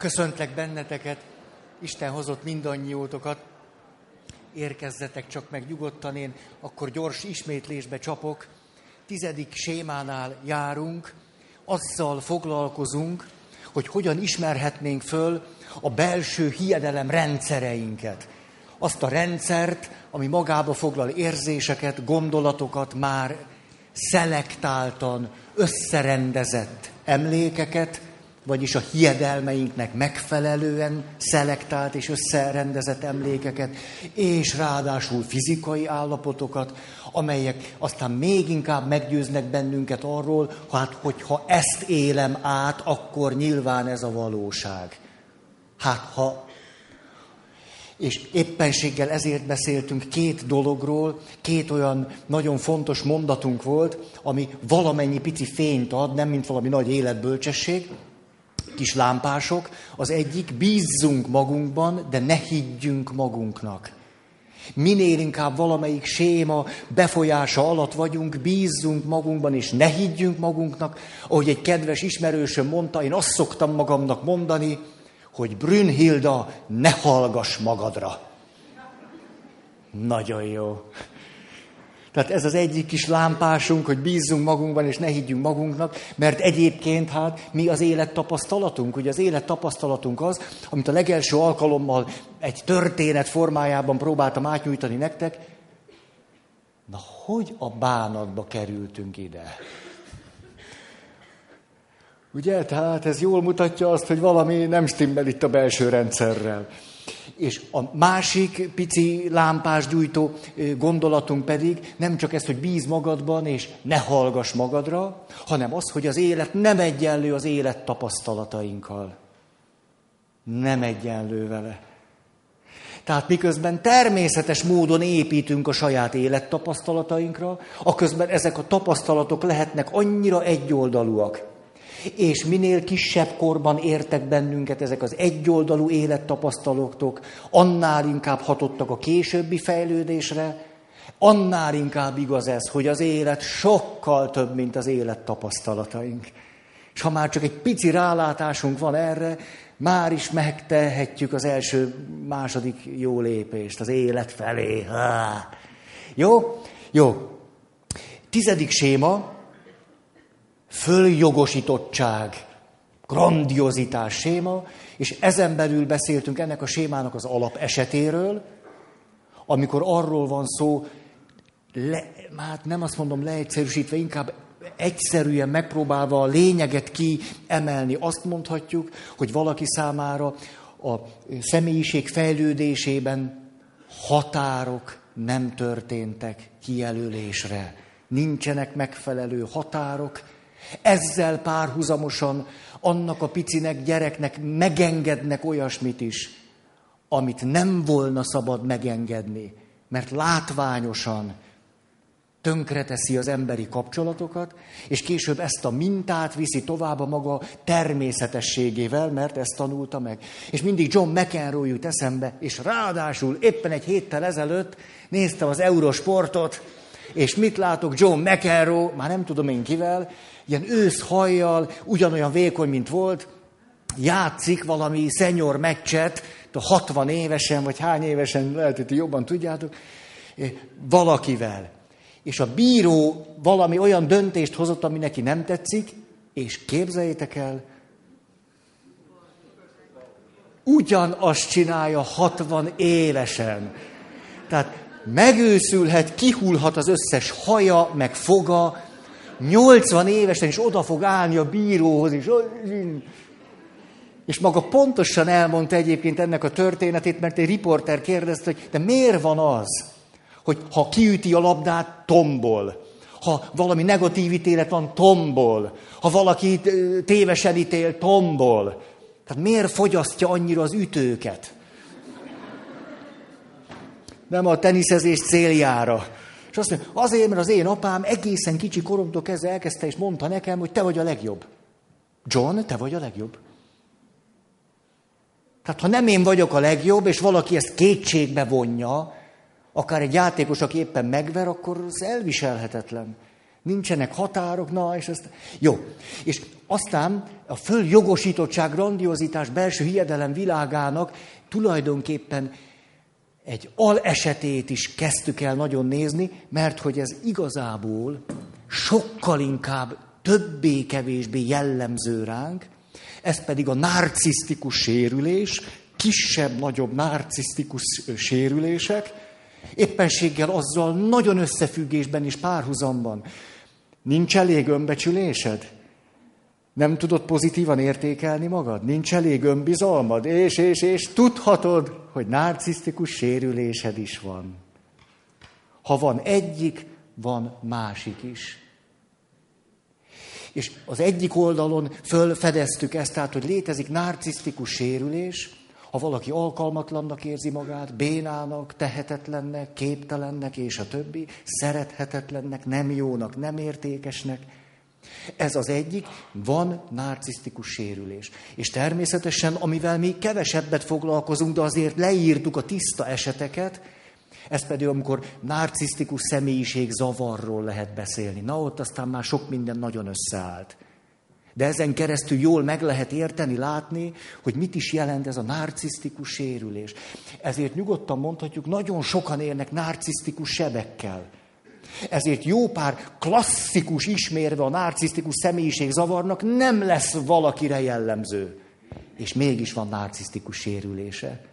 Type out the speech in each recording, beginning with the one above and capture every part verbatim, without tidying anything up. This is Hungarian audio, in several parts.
Köszöntlek benneteket, Isten hozott mindannyiótokat. Érkezzetek csak meg nyugodtan, én akkor gyors ismétlésbe csapok. Tizedik sémánál járunk, azzal foglalkozunk, hogy hogyan ismerhetnénk föl a belső hiedelem rendszereinket. Azt a rendszert, ami magába foglal érzéseket, gondolatokat, már szelektáltan, összerendezett emlékeket, vagyis a hiedelmeinknek megfelelően szelektált és összerendezett emlékeket, és ráadásul fizikai állapotokat, amelyek aztán még inkább meggyőznek bennünket arról, hát, hogy ha ezt élem át, akkor nyilván ez a valóság. Hát ha... És éppenséggel ezért beszéltünk két dologról, két olyan nagyon fontos mondatunk volt, ami valamennyi pici fényt ad, nem mint valami nagy életbölcsesség, kis lámpások. Az egyik, bízzunk magunkban, de ne higgyünk magunknak. Minél inkább valamelyik séma befolyása alatt vagyunk, bízzunk magunkban, és ne higgyünk magunknak. Ahogy egy kedves ismerősöm mondta, én azt szoktam magamnak mondani, hogy Brünnhilda, ne hallgass magadra. Nagyon jó. Tehát ez az egyik kis lámpásunk, hogy bízzunk magunkban, és ne higgyünk magunknak, mert egyébként hát mi az élettapasztalatunk. Ugye az élettapasztalatunk az, amit a legelső alkalommal egy történet formájában próbáltam átnyújtani nektek. Na, hogy a bánatba kerültünk ide? Ugye, tehát ez jól mutatja azt, hogy valami nem stimmel itt a belső rendszerrel. És a másik pici lámpásgyújtó gondolatunk pedig nem csak ez, hogy bíz magadban és ne hallgass magadra, hanem az, hogy az élet nem egyenlő az élet tapasztalatainkkal. Nem egyenlő vele. Tehát miközben természetes módon építünk a saját élettapasztalatainkra, aközben ezek a tapasztalatok lehetnek annyira egyoldalúak. És minél kisebb korban értek bennünket ezek az egyoldalú élettapasztalatok, annál inkább hatottak a későbbi fejlődésre, annál inkább igaz ez, hogy az élet sokkal több, mint az élettapasztalataink. És ha már csak egy pici rálátásunk van erre, már is megtehetjük az első, második jó lépést az élet felé. Há. Jó? Jó. Tizedik séma. Följogosítottság, grandiozitás séma, és ezen belül beszéltünk ennek a sémának az alap esetéről, amikor arról van szó, le, hát nem azt mondom leegyszerűsítve, inkább egyszerűen megpróbálva a lényeget kiemelni, azt mondhatjuk, hogy valaki számára a személyiség fejlődésében határok nem történtek kijelölésre, nincsenek megfelelő határok. Ezzel párhuzamosan annak a picinek, gyereknek megengednek olyasmit is, amit nem volna szabad megengedni, mert látványosan tönkreteszi az emberi kapcsolatokat, és később ezt a mintát viszi tovább a maga természetességével, mert ezt tanulta meg. És mindig John McEnroe jut eszembe, és ráadásul éppen egy héttel ezelőtt néztem az Eurosportot, és mit látok? John McEnroe, már nem tudom én kivel, ilyen őszhajjal, ugyanolyan vékony, mint volt, játszik valami senior meccset, hatvan évesen, vagy hány évesen, lehet, hogy jobban tudjátok, valakivel. És a bíró valami olyan döntést hozott, ami neki nem tetszik, és képzeljétek el, ugyanazt csinálja hatvan évesen. Tehát megőszülhet, kihullhat az összes haja, meg foga, nyolcvan évesen is oda fog állni a bíróhoz, és, és maga pontosan elmondta egyébként ennek a történetét, mert egy riporter kérdezte, hogy de miért van az, hogy ha kiüti a labdát, tombol, ha valami negatív ítélet van, tombol, ha valaki tévesen ítél, tombol. Tehát miért fogyasztja annyira az ütőket? Nem a teniszezés céljára. És azt mondja, azért, mert az én apám egészen kicsi koromtól kezdve elkezdte, és mondta nekem, hogy te vagy a legjobb. John, te vagy a legjobb. Tehát ha nem én vagyok a legjobb, és valaki ezt kétségbe vonja, akár egy játékos, aki éppen megver, akkor ez elviselhetetlen. nincsenek határok, na, és ezt... Jó. És aztán a följogosítottság, grandiozitás, belső hiedelem világának tulajdonképpen egy alesetét is kezdtük el nagyon nézni, mert hogy ez igazából sokkal inkább többé-kevésbé jellemző ránk, ez pedig a narcisztikus sérülés, kisebb-nagyobb narcisztikus sérülések, éppenséggel azzal nagyon összefüggésben és párhuzamban. Nincs elég önbecsülésed? Nem tudod pozitívan értékelni magad? Nincs elég önbizalmad? És, és, és tudhatod, hogy narcisztikus sérülésed is van. Ha van egyik, van másik is. És az egyik oldalon fölfedeztük ezt, tehát, hogy létezik narcisztikus sérülés, ha valaki alkalmatlannak érzi magát, bénának, tehetetlennek, képtelennek, és a többi, szerethetetlennek, nem jónak, nem értékesnek. Ez az egyik, van narcisztikus sérülés. És természetesen, amivel mi kevesebbet foglalkozunk, de azért leírtuk a tiszta eseteket, ez pedig, amikor narcisztikus személyiség zavarról lehet beszélni. Na ott aztán már sok minden nagyon összeállt. De ezen keresztül jól meg lehet érteni, látni, hogy mit is jelent ez a narcisztikus sérülés. Ezért nyugodtan mondhatjuk, nagyon sokan élnek narcisztikus sebekkel. Ezért jó pár klasszikus ismérve a narcisztikus személyiség zavarnak nem lesz valakire jellemző. És mégis van narcisztikus sérülése.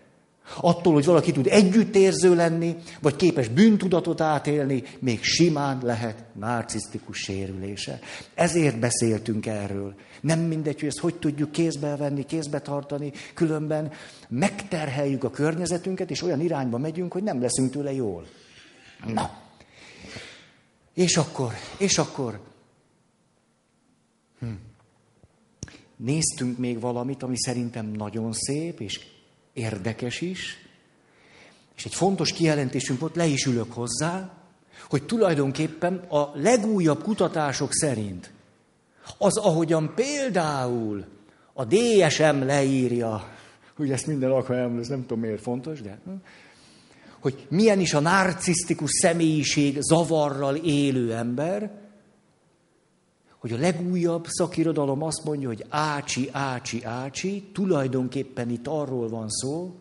Attól, hogy valaki tud együttérző lenni, vagy képes bűntudatot átélni, még simán lehet narcisztikus sérülése. Ezért beszéltünk erről. Nem mindegy, hogy ezt hogy tudjuk kézbe venni, kézbe tartani, különben megterheljük a környezetünket, és olyan irányba megyünk, hogy nem leszünk tőle jól. Na. És akkor, és akkor... Hm. Néztünk még valamit, ami szerintem nagyon szép, és érdekes is, és egy fontos kijelentésünk volt, le is ülök hozzá, hogy tulajdonképpen a legújabb kutatások szerint az, ahogyan például a dé es em leírja, ugye ezt minden alkalommal, ez nem tudom miért fontos, de hogy milyen is a narcisztikus személyiség zavarral élő ember, hogy a legújabb szakirodalom azt mondja, hogy ácsi, ácsi, ácsi, tulajdonképpen itt arról van szó,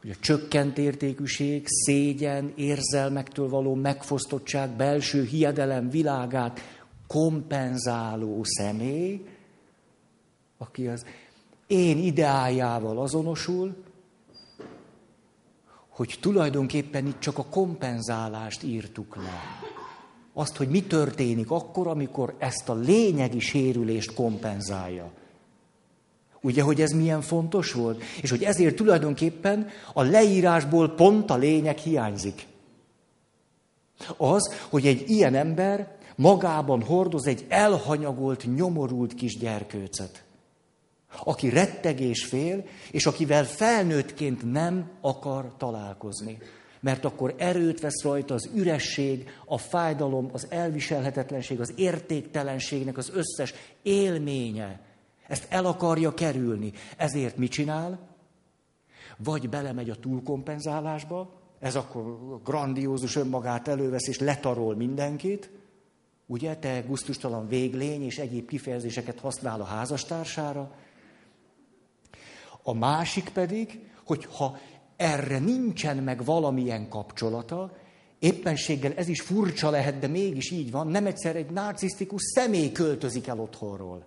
hogy a csökkent értékűség, szégyen, érzelmektől való megfosztottság, belső hiedelem világát kompenzáló személy, aki az én ideájával azonosul, hogy tulajdonképpen itt csak a kompenzálást írtuk le. Azt, hogy mi történik akkor, amikor ezt a lényegi sérülést kompenzálja. Ugye, hogy ez milyen fontos volt? És hogy ezért tulajdonképpen a leírásból pont a lényeg hiányzik. Az, hogy egy ilyen ember magában hordoz egy elhanyagolt, nyomorult kis gyerkőcet, aki retteg és fél, és akivel felnőttként nem akar találkozni. Mert akkor erőt vesz rajta az üresség, a fájdalom, az elviselhetetlenség, az értéktelenségnek az összes élménye. Ezt el akarja kerülni. Ezért mit csinál? Vagy belemegy a túlkompenzálásba, ez akkor grandiózus önmagát elővesz és letarol mindenkit. Ugye, te gusztustalan véglény és egyéb kifejezéseket használ a házastársára. A másik pedig, hogyha erre nincsen meg valamilyen kapcsolata, éppenséggel ez is furcsa lehet, de mégis így van, nem egyszer egy narcisztikus személy költözik el otthonról.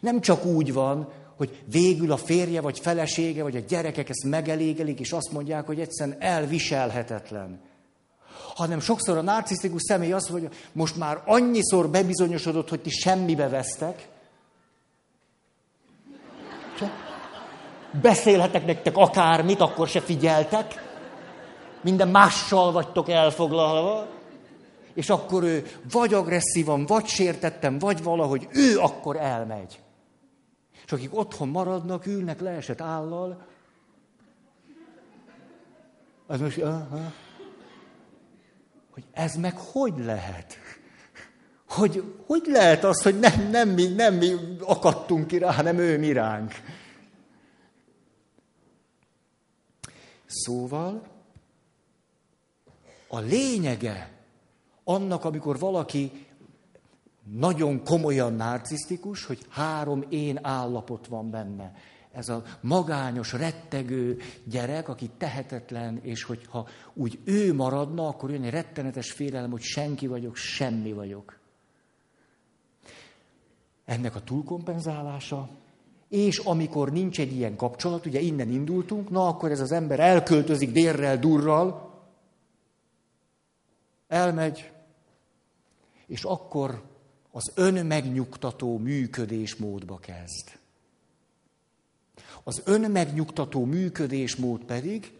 Nem csak úgy van, hogy végül a férje, vagy felesége, vagy a gyerekek ezt megelégelik, és azt mondják, hogy egyszerűen elviselhetetlen. Hanem sokszor a narcisztikus személy azt mondja, hogy most már annyiszor bebizonyosodott, hogy ti semmibe vesztek, beszélhetek nektek akármit, akkor se figyeltek. Minden mással vagytok elfoglalva. És akkor ő vagy agresszívan, vagy sértettem, vagy valahogy ő akkor elmegy. És akik otthon maradnak, ülnek leesett állal. Az most, aha. Hogy ez meg hogy lehet? Hogy, hogy lehet az, hogy nem, nem, mi, nem mi akadtunk ki rá, hanem ő mi ránk? Szóval a lényege annak, amikor valaki nagyon komolyan narcisztikus, hogy három én állapot van benne. Ez a magányos, rettegő gyerek, aki tehetetlen, és hogyha úgy ő maradna, akkor jön egy rettenetes félelem, hogy senki vagyok, semmi vagyok. Ennek a túlkompenzálása, és amikor nincs egy ilyen kapcsolat, ugye innen indultunk, na akkor ez az ember elköltözik délrel, durral, elmegy, és akkor az önmegnyugtató működésmódba kezd. Az önmegnyugtató működésmód pedig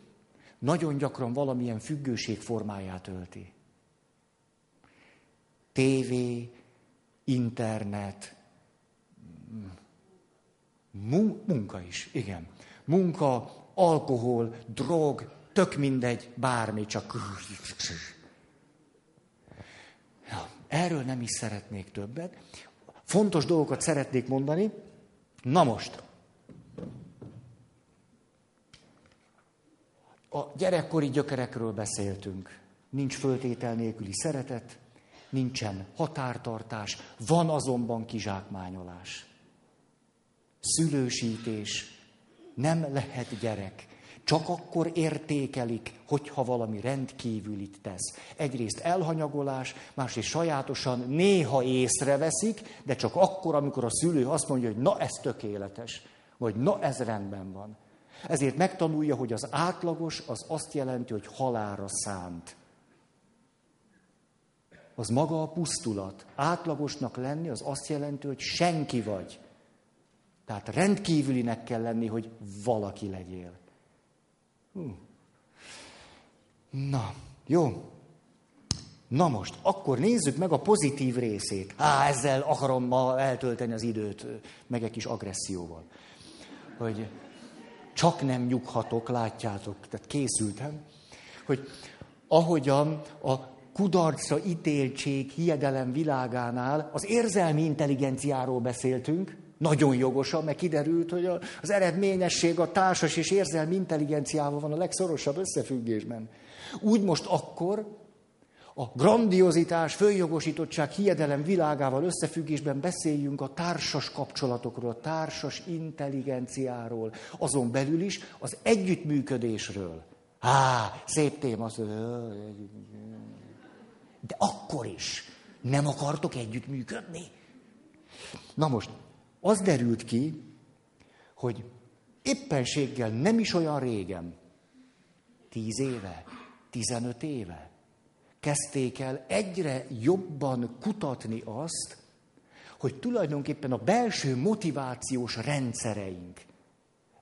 nagyon gyakran valamilyen függőség formáját ölti. Tévé, internet, mu- munka is, igen. Munka, alkohol, drog, tök mindegy, bármi, csak... Ja, erről nem is szeretnék többet. Fontos dolgokat szeretnék mondani. Na most... A gyerekkori gyökerekről beszéltünk. Nincs föltétel nélküli szeretet, nincsen határtartás, van azonban kizsákmányolás. Szülősítés, nem lehet gyerek. Csak akkor értékelik, hogyha valami rendkívülit tesz. Egyrészt elhanyagolás, másrészt sajátosan néha észreveszik, de csak akkor, amikor a szülő azt mondja, hogy na ez tökéletes, vagy na ez rendben van. Ezért megtanulja, hogy az átlagos az azt jelenti, hogy halálra szánt. Az maga a pusztulat. Átlagosnak lenni az azt jelenti, hogy senki vagy. Tehát rendkívülinek kell lenni, hogy valaki legyél. Hú. Na, jó. Na most, akkor nézzük meg a pozitív részét. Há, ezzel akarom ma eltölteni az időt, meg egy kis agresszióval. Hogy... Csak nem nyughatok, látjátok, tehát készültem, hogy ahogyan a kudarcra ítéltség hiedelem világánál az érzelmi intelligenciáról beszéltünk, nagyon jogosan, mert kiderült, hogy az eredményesség a társas és érzelmi intelligenciával van a legszorosabb összefüggésben. Úgy most akkor a grandiozitás, följogosítottság, hiedelem világával összefüggésben beszéljünk a társas kapcsolatokról, a társas intelligenciáról, azon belül is az együttműködésről. Há, szép téma. De akkor is nem akartok együttműködni. Na most, az derült ki, hogy éppenséggel nem is olyan régen, tíz éve, tizenöt éve, kezdték el egyre jobban kutatni azt, hogy tulajdonképpen a belső motivációs rendszereink,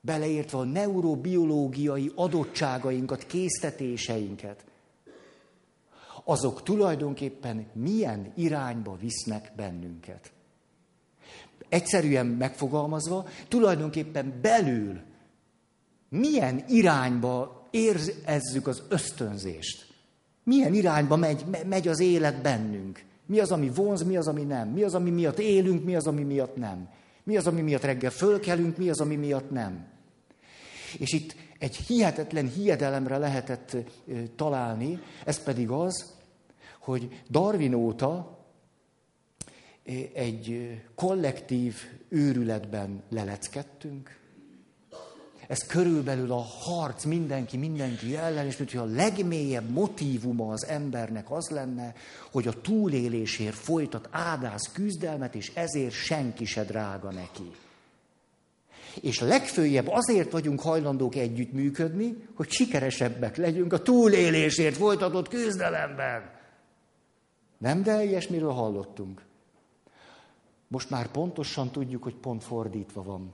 beleértve a neurobiológiai adottságainkat, késztetéseinket, azok tulajdonképpen milyen irányba visznek bennünket. Egyszerűen megfogalmazva, tulajdonképpen belül milyen irányba érezzük az ösztönzést. Milyen irányba megy, megy az élet bennünk? Mi az, ami vonz, mi az, ami nem? Mi az, ami miatt élünk, mi az, ami miatt nem? Mi az, ami miatt reggel fölkelünk, mi az, ami miatt nem? És itt egy hihetetlen hiedelemre lehetett találni, ez pedig az, hogy Darwin óta egy kollektív őrületben leleckedtünk. Ez körülbelül a harc mindenki, mindenki ellen, és mintha a legmélyebb motívuma az embernek az lenne, hogy a túlélésért folytat ádász küzdelmet, és ezért senki se drága neki. És legfőjebb azért vagyunk hajlandók együttműködni, hogy sikeresebbek legyünk a túlélésért folytatott küzdelemben. Nem, de ilyesmiről hallottunk. Most már pontosan tudjuk, hogy pont fordítva van.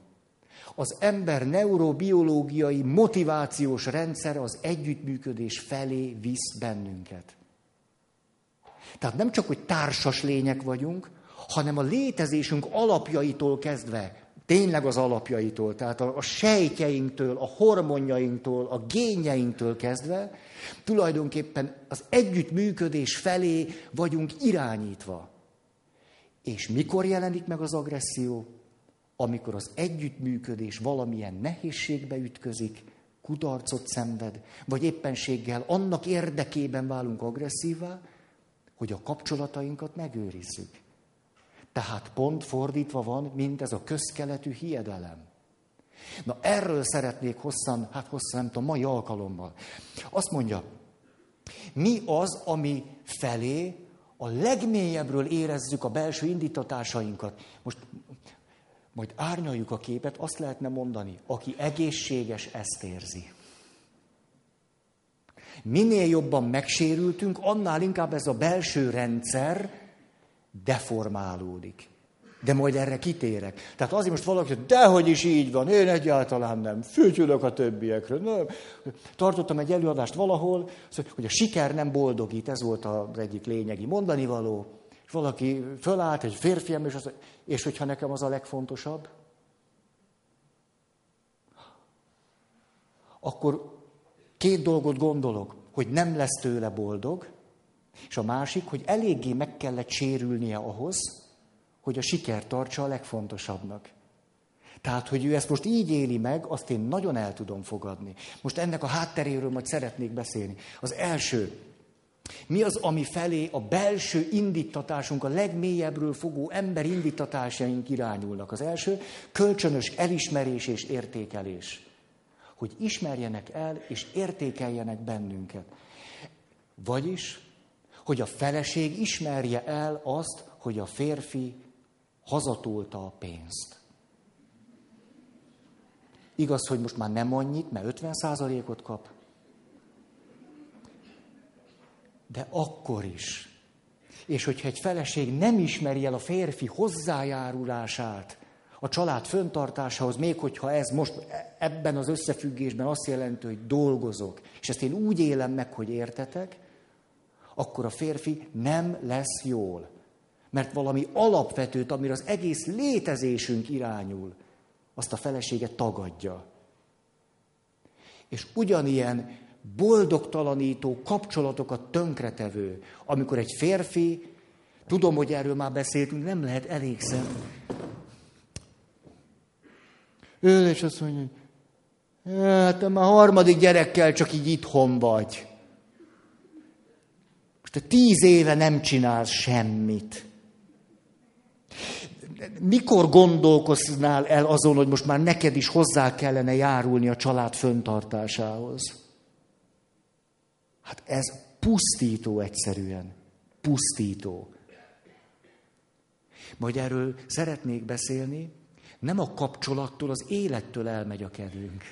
Az ember neurobiológiai motivációs rendszere az együttműködés felé visz bennünket. Tehát nem csak, hogy társas lények vagyunk, hanem a létezésünk alapjaitól kezdve, tényleg az alapjaitól, tehát a sejtjeinktől, a hormonjainktól, a génjeinktől kezdve, tulajdonképpen az együttműködés felé vagyunk irányítva. És mikor jelenik meg az agresszió? Amikor az együttműködés valamilyen nehézségbe ütközik, kudarcot szenved, vagy éppenséggel annak érdekében válunk agresszívvá, hogy a kapcsolatainkat megőrizzük. Tehát pont fordítva van, mint ez a közkeletű hiedelem. Na erről szeretnék hosszan, hát hosszan nem tudom, mai alkalommal. Azt mondja, mi az, ami felé a legmélyebbről érezzük a belső indítatásainkat. Most majd árnyaljuk a képet, azt lehetne mondani, aki egészséges, ezt érzi. Minél jobban megsérültünk, annál inkább ez a belső rendszer deformálódik. De majd erre kitérek. Tehát azért most valaki, hogy dehogy is így van, én egyáltalán nem, fütyülök a többiekről. Nem. Tartottam egy előadást valahol, hogy a siker nem boldogít, ez volt az egyik lényegi mondani való. És valaki fölállt, egy férfiam, és, az, és hogyha nekem az a legfontosabb, akkor két dolgot gondolok, hogy nem lesz tőle boldog, és a másik, hogy eléggé meg kellett sérülnie ahhoz, hogy a siker tartsa a legfontosabbnak. Tehát, hogy ő ezt most így éli meg, azt én nagyon el tudom fogadni. Most ennek a hátteréről majd szeretnék beszélni. Az első, mi az, ami felé a belső indítatásunk, a legmélyebbről fogó ember indítatásaink irányulnak. Az első, kölcsönös elismerés és értékelés. Hogy ismerjenek el és értékeljenek bennünket. Vagyis, hogy a feleség ismerje el azt, hogy a férfi hazatolta a pénzt. Igaz, hogy most már nem annyit, mert ötven százalékot kap. De akkor is. És hogyha egy feleség nem ismeri el a férfi hozzájárulását a család föntartásához, még hogyha ez most ebben az összefüggésben azt jelenti, hogy dolgozok, és ezt én úgy élem meg, hogy értetek, akkor a férfi nem lesz jól. Mert valami alapvetőt, amire az egész létezésünk irányul, azt a felesége tagadja. És ugyanilyen boldogtalanító, kapcsolatokat tönkretevő, amikor egy férfi, tudom, hogy erről már beszéltünk, nem lehet elégszer. Ő és azt mondja, hogy hát te már harmadik gyerekkel csak így itthon vagy. Most te tíz éve nem csinálsz semmit. Mikor gondolkoznál el azon, hogy most már neked is hozzá kellene járulni a család fenntartásához? Hát ez pusztító egyszerűen. Pusztító. Majd erről szeretnék beszélni, nem a kapcsolattól, az élettől elmegy a kedvünk.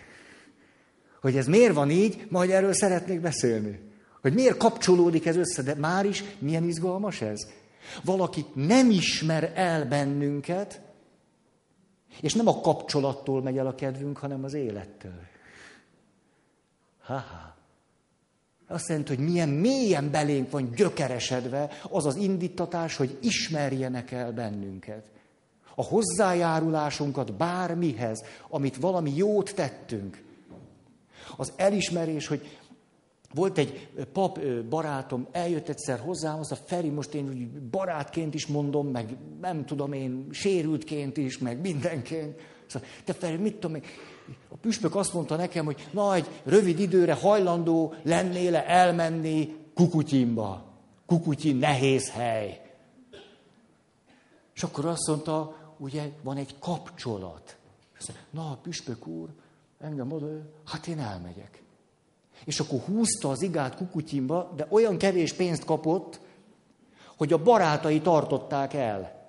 Hogy ez miért van így, majd erről szeretnék beszélni. Hogy miért kapcsolódik ez össze, de már is milyen izgalmas ez. Valakit nem ismer el bennünket, és nem a kapcsolattól megy el a kedvünk, hanem az élettől. Ha-ha. Azt jelenti, hogy milyen mélyen belénk van gyökeresedve az az indítatás, hogy ismerjenek el bennünket. A hozzájárulásunkat bármihez, amit valami jót tettünk. Az elismerés, hogy... Volt egy pap barátom, eljött egyszer hozzám, azt a Feri, most én úgy barátként is mondom, meg nem tudom én, sérültként is, meg mindenként. Szóval, te Feri, mit tudom én? A püspök azt mondta nekem, hogy na, egy rövid időre hajlandó lennél-e elmenni Kukutyinba. Kukutyin nehéz hely. És akkor azt mondta, ugye van egy kapcsolat. Szóval, na, a püspök úr, engem oda, hát én elmegyek. És akkor húzta az igát Kukutyinba, de olyan kevés pénzt kapott, hogy a barátai tartották el.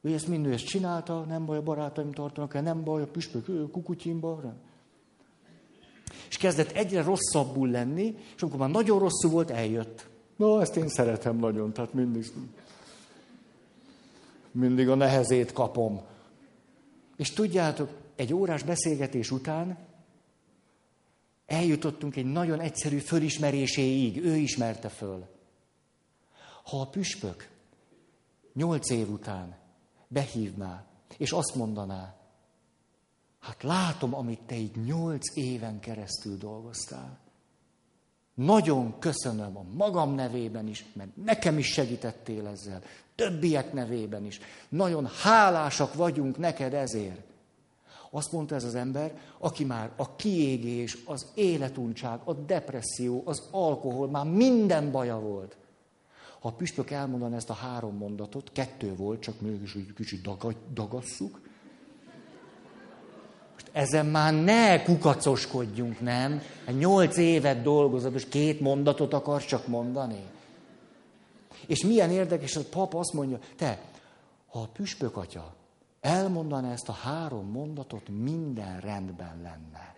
Ő ezt mindő ezt csinálta, nem baj, a barátaim tartanak el, nem baj, a püspök Kukutyinba. Nem. És kezdett egyre rosszabbul lenni, és amikor már nagyon rosszul volt, eljött. Na, ezt én szeretem nagyon, tehát mindig, mindig a nehezét kapom. És tudjátok, egy órás beszélgetés után eljutottunk egy nagyon egyszerű fölismeréséig, ő ismerte föl. Ha a püspök nyolc év után behívná, és azt mondaná, hát látom, amit te így nyolc éven keresztül dolgoztál. Nagyon köszönöm a magam nevében is, mert nekem is segítettél ezzel, többiek nevében is. Nagyon hálásak vagyunk neked ezért. Azt mondta ez az ember, aki már a kiégés, az életuntság, a depresszió, az alkohol, már minden baja volt. Ha a püspök elmondaná ezt a három mondatot, kettő volt, csak mégis úgy kicsit daga, dagasszuk. Most ezen már ne kukacoskodjunk, nem? Nyolc évet dolgozott, és két mondatot akar csak mondani. És milyen érdekes, hogy a pap azt mondja, te, ha a püspök atya elmondaná ezt a három mondatot, minden rendben lenne.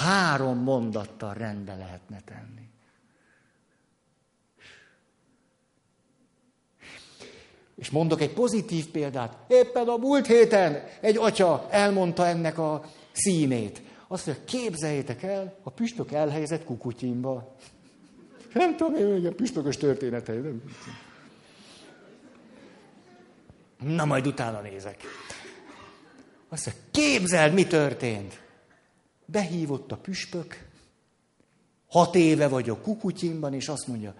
Három mondattal rendbe lehetne tenni. És mondok egy pozitív példát. Éppen a múlt héten egy atya elmondta ennek a színét. Azt mondja, képzeljétek el, a püspök elhelyezett Kukutyinba. Nem tudom én, hogy a püspökös történetei. Nem? Na, majd utána nézek. Azt mondja, képzeld, mi történt. Behívott a püspök, hat éve vagyok Kukutyinban, és azt mondja,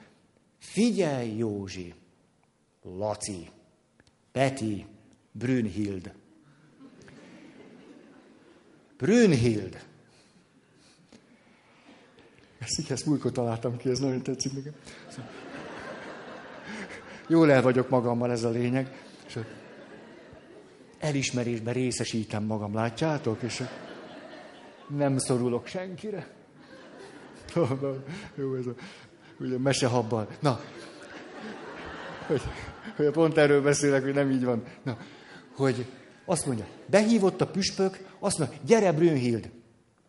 figyelj Józsi, Laci, Peti, Brünnhild. Brünnhild. Ezt így, ezt múltkor találtam ki, ez nagyon tetszik nekem. Jól el vagyok magammal, ez a lényeg. És elismerésben részesítem magam, látjátok? És nem szorulok senkire. Jó, ez a ugye, mesehabbal. Na, hogy, hogy pont erről beszélek, hogy nem így van. Na, hogy azt mondja, behívott a püspök, azt mondja, gyere Brünnhild,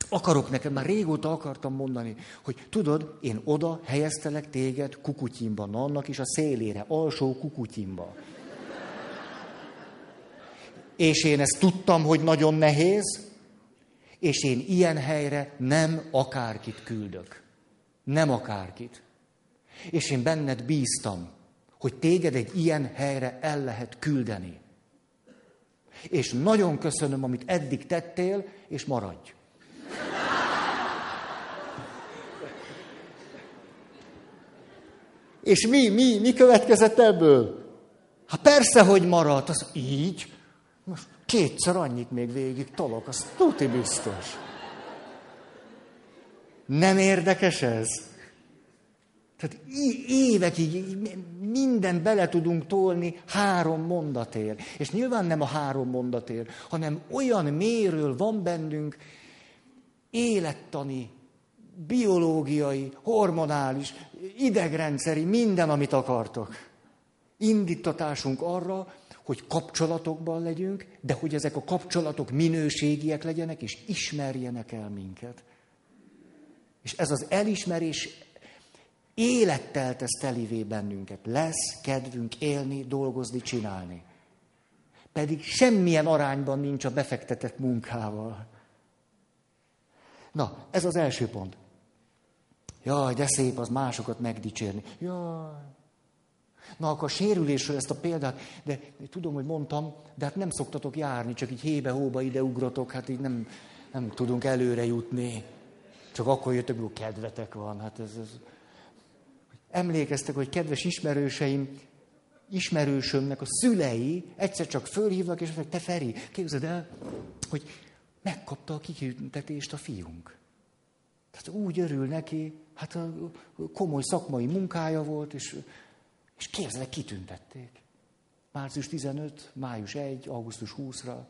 akarok neked, már régóta akartam mondani, hogy tudod, én oda helyeztelek téged Kukutyinba, annak is a szélére, alsó Kukutyinba. És én ezt tudtam, hogy nagyon nehéz, és én ilyen helyre nem akárkit küldök. Nem akárkit. És én benned bíztam, hogy téged egy ilyen helyre el lehet küldeni. És nagyon köszönöm, amit eddig tettél, és maradj. És mi, mi, mi következett ebből? Hát persze, hogy maradt, az így. Most kétszer annyit még végig tolok, az tuti biztos. Nem érdekes ez? Tehát évekig mindent bele tudunk tolni három mondatért. És nyilván nem a három mondatért, hanem olyan mélyről van bennünk élettani, biológiai, hormonális, idegrendszeri, minden, amit akartok. Indítatásunk arra, hogy kapcsolatokban legyünk, de hogy ezek a kapcsolatok minőségiek legyenek, és ismerjenek el minket. És ez az elismerés élettel tesz telivé bennünket. Lesz kedvünk élni, dolgozni, csinálni. Pedig semmilyen arányban nincs a befektetett munkával. Na, ez az első pont. Jaj, de szép az másokat megdicsérni. Jaj. Na, akkor a sérülésről ezt a példát, de tudom, hogy mondtam, de hát nem szoktatok járni, csak így hébe-hóba ide ugratok, hát így nem, nem tudunk előre jutni. Csak akkor jöttök, hogy kedvetek van. Hát ez, ez... Emlékeztek, hogy kedves ismerőseim, ismerősömnek a szülei egyszer csak fölhívnak, és azt mondják, te Feri, képzeld el, hogy megkapta a kiküntetést a fiunk. Tehát úgy örül neki, hát a komoly szakmai munkája volt, és... És képzelek, kitüntették. március tizenötödike, május elseje, augusztus huszadika-ra.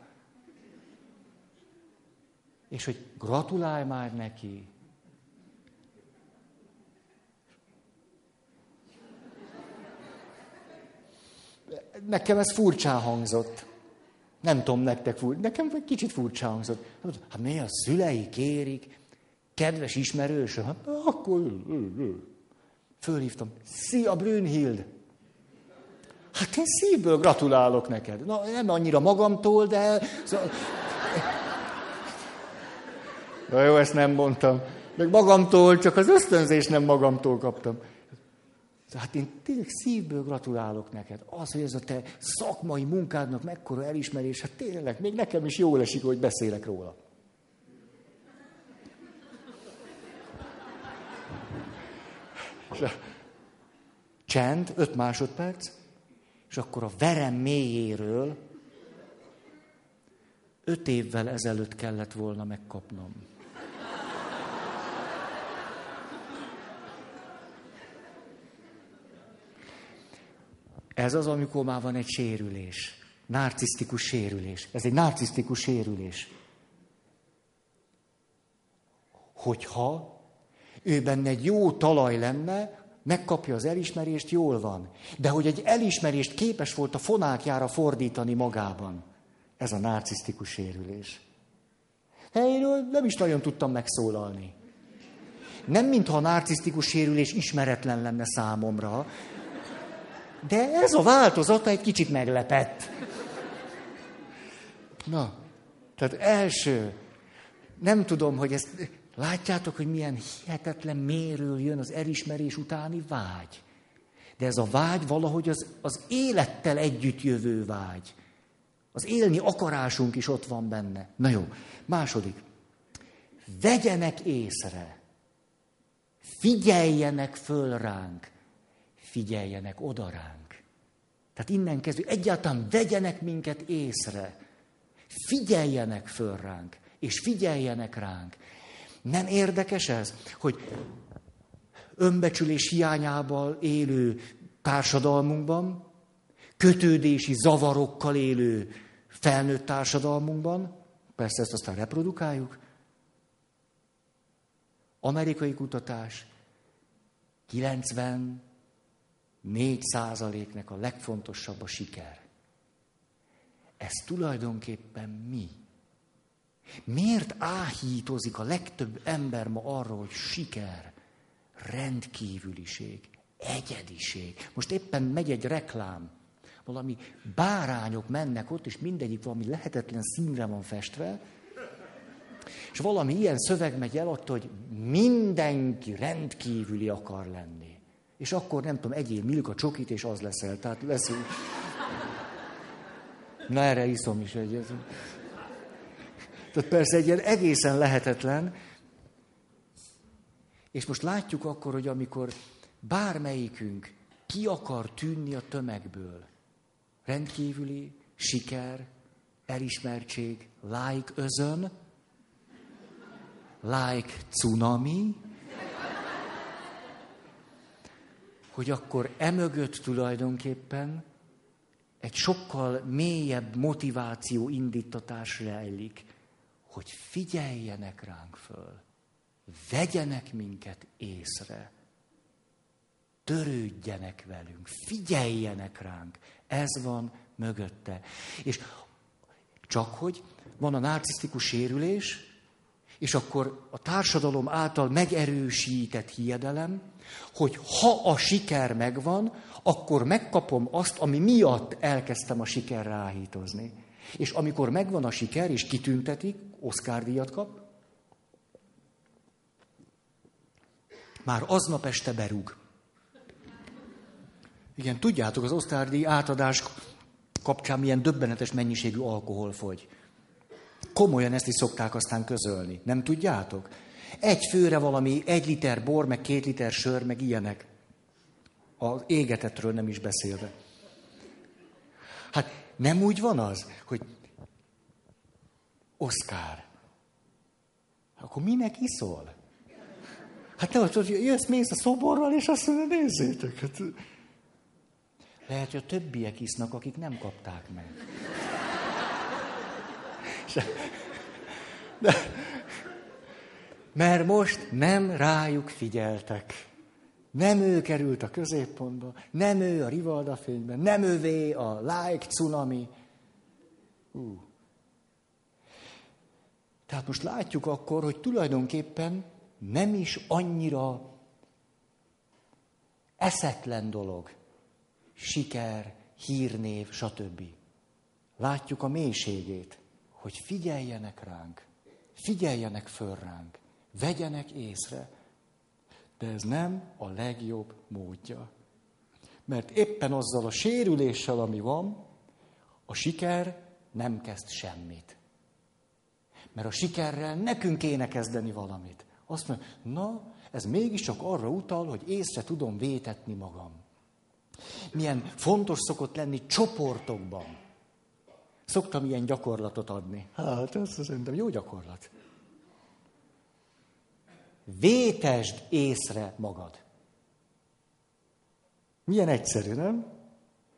És hogy gratulálj már neki. Nekem ez furcsán hangzott. Nem tudom, nektek furcsa. Nekem egy kicsit furcsán hangzott. Hát mi a szülei kérik, kedves ismerősöm, hát akkor... Fölhívtam, szia Brünnhild! Hát én szívből gratulálok neked. Na, nem annyira magamtól, de... Na jó, ezt nem mondtam. Meg magamtól, csak az ösztönzést nem magamtól kaptam. Hát én tényleg szívből gratulálok neked. Az, hogy ez a te szakmai munkádnak mekkora elismerés, hát tényleg, még nekem is jól esik, hogy beszélek róla. Csend, öt másodperc, és akkor a verem mélyéről öt évvel ezelőtt kellett volna megkapnom. Ez az, amikor már van egy sérülés. Narcisztikus sérülés. Ez egy narcisztikus sérülés. Hogyha ő benne egy jó talaj lenne, megkapja az elismerést, jól van. De hogy egy elismerést képes volt a fonákjára fordítani magában. Ez a narcisztikus sérülés. Helyről nem is nagyon tudtam megszólalni. Nem mintha a narcisztikus sérülés ismeretlen lenne számomra, de ez a változata egy kicsit meglepett. Na, tehát első, nem tudom, hogy ezt... Látjátok, hogy milyen hihetetlen mélyről jön az elismerés utáni vágy. De ez a vágy valahogy az, az élettel együtt jövő vágy. Az élni akarásunk is ott van benne. Na jó, második. Vegyenek észre. Figyeljenek föl ránk. Figyeljenek oda ránk. Tehát innen kezdjük. Egyáltalán vegyenek minket észre. Figyeljenek föl ránk. És figyeljenek ránk. Nem érdekes ez, hogy önbecsülés hiányával élő társadalmunkban, kötődési zavarokkal élő felnőtt társadalmunkban, persze ezt aztán reprodukáljuk, amerikai kutatás kilencvennégy százaléknak a legfontosabb a siker. Ez tulajdonképpen mi? Miért áhítozik a legtöbb ember ma arról, hogy siker, rendkívüliség, egyediség? Most éppen megy egy reklám, valami bárányok mennek ott, és mindegyik valami lehetetlen színre van festve, és valami ilyen szöveg megy el ott, hogy mindenki rendkívüli akar lenni. És akkor nem tudom, egyéb Milka csokit, és az leszel. Tehát lesz... Na erre iszom is egyet. Tehát persze egy ilyen egészen lehetetlen. És most látjuk akkor, hogy amikor bármelyikünk ki akar tűnni a tömegből, rendkívüli siker, elismertség, like özön, like cunami, hogy akkor emögött tulajdonképpen egy sokkal mélyebb motiváció indítatás rejlik. Hogy figyeljenek ránk föl, vegyenek minket észre, törődjenek velünk, figyeljenek ránk, ez van mögötte. És csak hogy van a narcisztikus sérülés, és akkor a társadalom által megerősített hiedelem, hogy ha a siker megvan, akkor megkapom azt, ami miatt elkezdtem a sikerre áhítozni. És amikor megvan a siker, és kitüntetik, Oscar-díjat kap, már aznap este berúg. Igen, tudjátok, az Oscar-díj átadás kapcsán milyen döbbenetes mennyiségű alkohol fogy. Komolyan ezt is szokták aztán közölni. Nem tudjátok? Egy főre valami egy liter bor, meg két liter sör, meg ilyenek. Az égetetről nem is beszélve. Hát... Nem úgy van az, hogy Oscar, akkor minek iszol? Hát nem azt mondod, hogy jössz, mész a szoborral, és azt mondod, nézzétek. Hát... Lehet, hogy a többiek isznak, akik nem kapták meg. De... Mert most nem rájuk figyeltek. Nem ő került a középpontba, nem ő a rivaldafényben, nem ővé a like cunami. Hú. Tehát most látjuk akkor, hogy tulajdonképpen nem is annyira eszetlen dolog. Siker, hírnév, stb. Látjuk a mélységét, hogy figyeljenek ránk, figyeljenek föl ránk, vegyenek észre. De ez nem a legjobb módja. Mert éppen azzal a sérüléssel, ami van, a siker nem kezd semmit. Mert a sikerrel nekünk kéne kezdeni valamit. Azt mondja, na, ez mégiscsak arra utal, hogy észre tudom vétetni magam. Milyen fontos szokott lenni csoportokban. Szoktam ilyen gyakorlatot adni. Hát, ez szerintem jó gyakorlat. Vétesd észre magad. Milyen egyszerű, nem?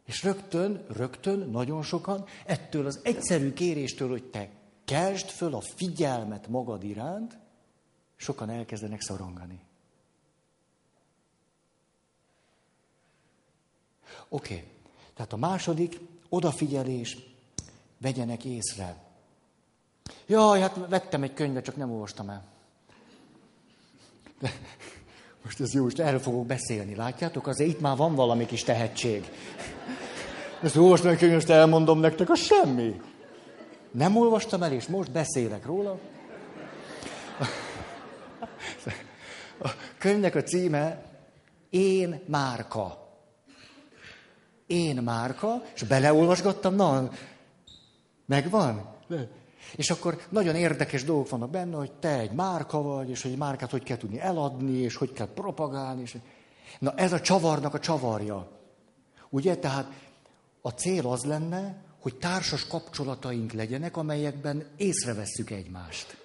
És rögtön, rögtön, nagyon sokan ettől az egyszerű kéréstől, hogy te keltsd föl a figyelmet magad iránt, sokan elkezdenek szorongani. Oké, okay. Tehát a második, odafigyelés, vegyenek észre. Jaj, hát vettem egy könyvet, csak nem olvastam el. De, most ez jó, most erről fogok beszélni, látjátok? Azért itt már van valami kis tehetség. Ezt olvastam egy könyvet, most elmondom nektek, az semmi. Nem olvastam el, és most beszélek róla. A könyvnek a címe Én márka. Én márka, és beleolvasgattam, na, megvan. És akkor nagyon érdekes dolgok vannak benne, hogy te egy márka vagy, és hogy egy márkát hogy kell tudni eladni, és hogy kell propagálni. És... Na, ez a csavarnak a csavarja. Ugye, tehát a cél az lenne, hogy társas kapcsolataink legyenek, amelyekben észrevesszük egymást.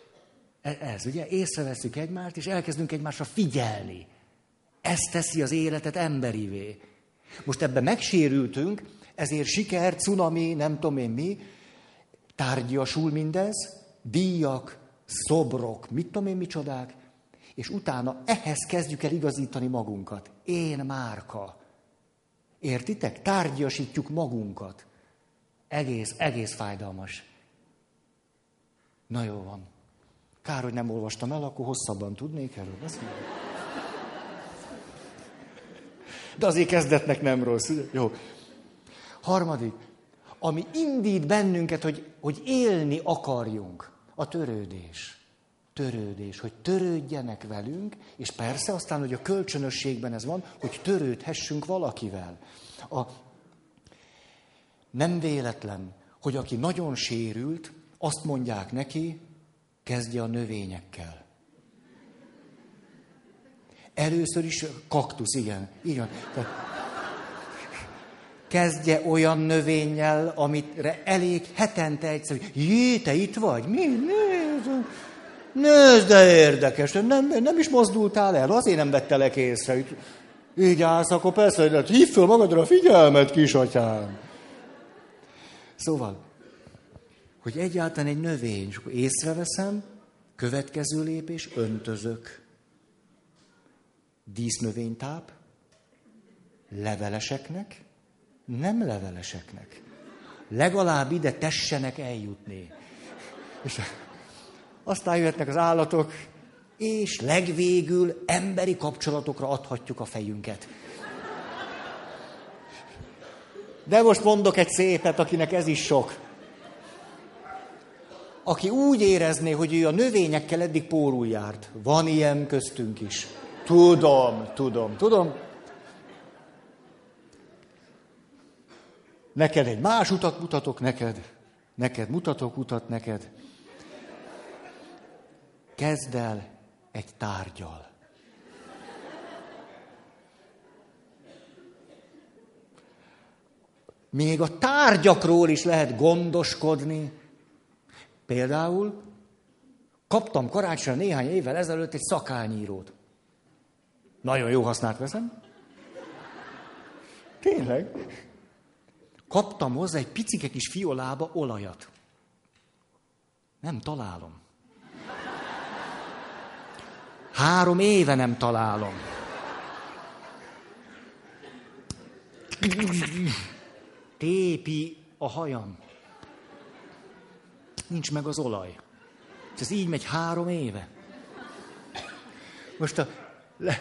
Ez, ugye, észrevesszük egymást, és elkezdünk egymásra figyelni. Ez teszi az életet emberivé. Most ebben megsérültünk, ezért siker, cunami, nem tudom én mi, tárgyasul mindez, díjak, szobrok, mit tudom én micsodák, és utána ehhez kezdjük el igazítani magunkat. Én márka. Értitek? Tárgyasítjuk magunkat. Egész, egész fájdalmas. Na jó van. Kár, hogy nem olvastam el, akkor hosszabban tudnék erről beszélni. De azért kezdetnek nem rossz. Ugye? Jó. Harmadik, ami indít bennünket, hogy, hogy élni akarjunk, a törődés. Törődés, hogy törődjenek velünk, és persze aztán, hogy a kölcsönösségben ez van, hogy törődhessünk valakivel. A... Nem véletlen, hogy aki nagyon sérült, azt mondják neki, kezdje a növényekkel. Először is kaktusz, igen. igen. Tehát, kezdje olyan növényel, amire elég hetente egyszer, hogy jé, te itt vagy? Mi? Nézd, nézd de érdekes, nem, nem is mozdultál el, azért nem vettelek észre. Itt, így állsz, akkor persze, hogy hívd föl magadra a figyelmet, kisatyám. Szóval, hogy egyáltalán egy növény, és akkor észreveszem, következő lépés, öntözök. Dísznövénytáp, leveleseknek, nem leveleseknek. Legalább ide tessenek eljutni. És aztán jöhetnek az állatok, és legvégül emberi kapcsolatokra adhatjuk a fejünket. De most mondok egy szépet, akinek ez is sok. Aki úgy érezné, hogy ő a növényekkel eddig pórul járt. Van ilyen köztünk is. Tudom, tudom, tudom. Neked egy más utat mutatok neked. Neked mutatok utat neked. Kezd el egy tárgyal. Még a tárgyakról is lehet gondoskodni. Például kaptam karácsonyra néhány évvel ezelőtt egy szakányírót. Nagyon jó használt veszem. Tényleg. Kaptam hozzá egy picike kis fiolába olajat. Nem találom. Három éve nem találom. Tépi a hajam. Nincs meg az olaj. Ez így megy három éve. Most a... Le...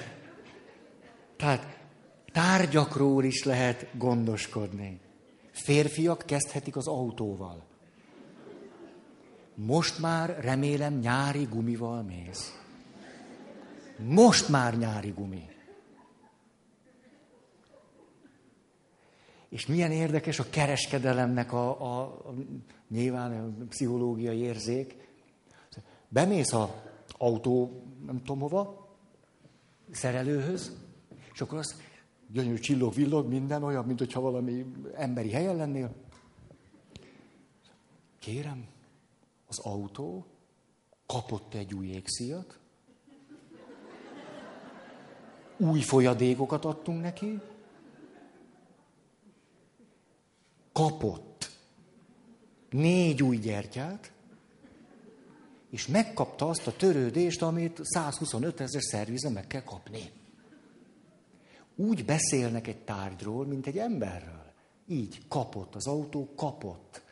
Tehát tárgyakról is lehet gondoskodni. Férfiak kezdhetik az autóval. Most már remélem nyári gumival mész. Most már nyári gumi. És milyen érdekes a kereskedelemnek a, a, a nyilván a pszichológiai érzék. Bemész az autó, nem tudom hova, szerelőhöz, és akkor az gyönyörű csillog, villog, minden olyan, mint hogyha valami emberi helyen lennél. Kérem, az autó kapott egy új égszíjat, új folyadékokat adtunk neki, kapott négy új gyertyát, és megkapta azt a törődést, amit százhuszonöt ezer szervizen meg kell kapni. Úgy beszélnek egy tárgyról, mint egy emberről. Így kapott, az autó kapott.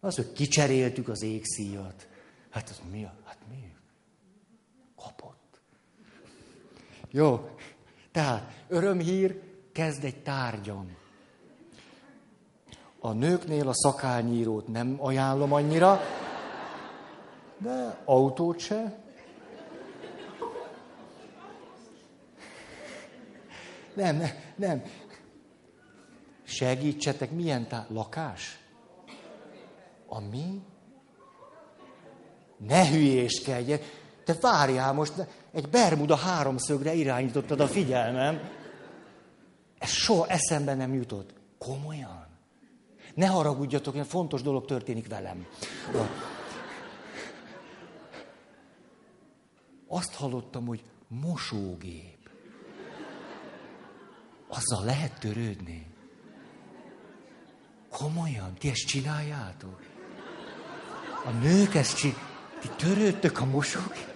Az, hogy kicseréltük az égszíjat. Hát az mi? Hát mi? Kapott. Jó, tehát örömhír, kezd egy tárgyam. A nőknél a szakálnyírót nem ajánlom annyira, de autót se. Nem, nem, nem. Segítsetek, milyen tá... lakás? A mi? Ne hülyéskedjek. Te várjál most, egy Bermuda háromszögre irányítottad a figyelmem. Ez soha eszembe nem jutott. Komolyan? Ne haragudjatok, mert fontos dolog történik velem. Azt hallottam, hogy mosógép. Azzal lehet törődni. Komolyan? Ti ezt csináljátok? A nők ezt csinálják. Ti törődtök a mosógép?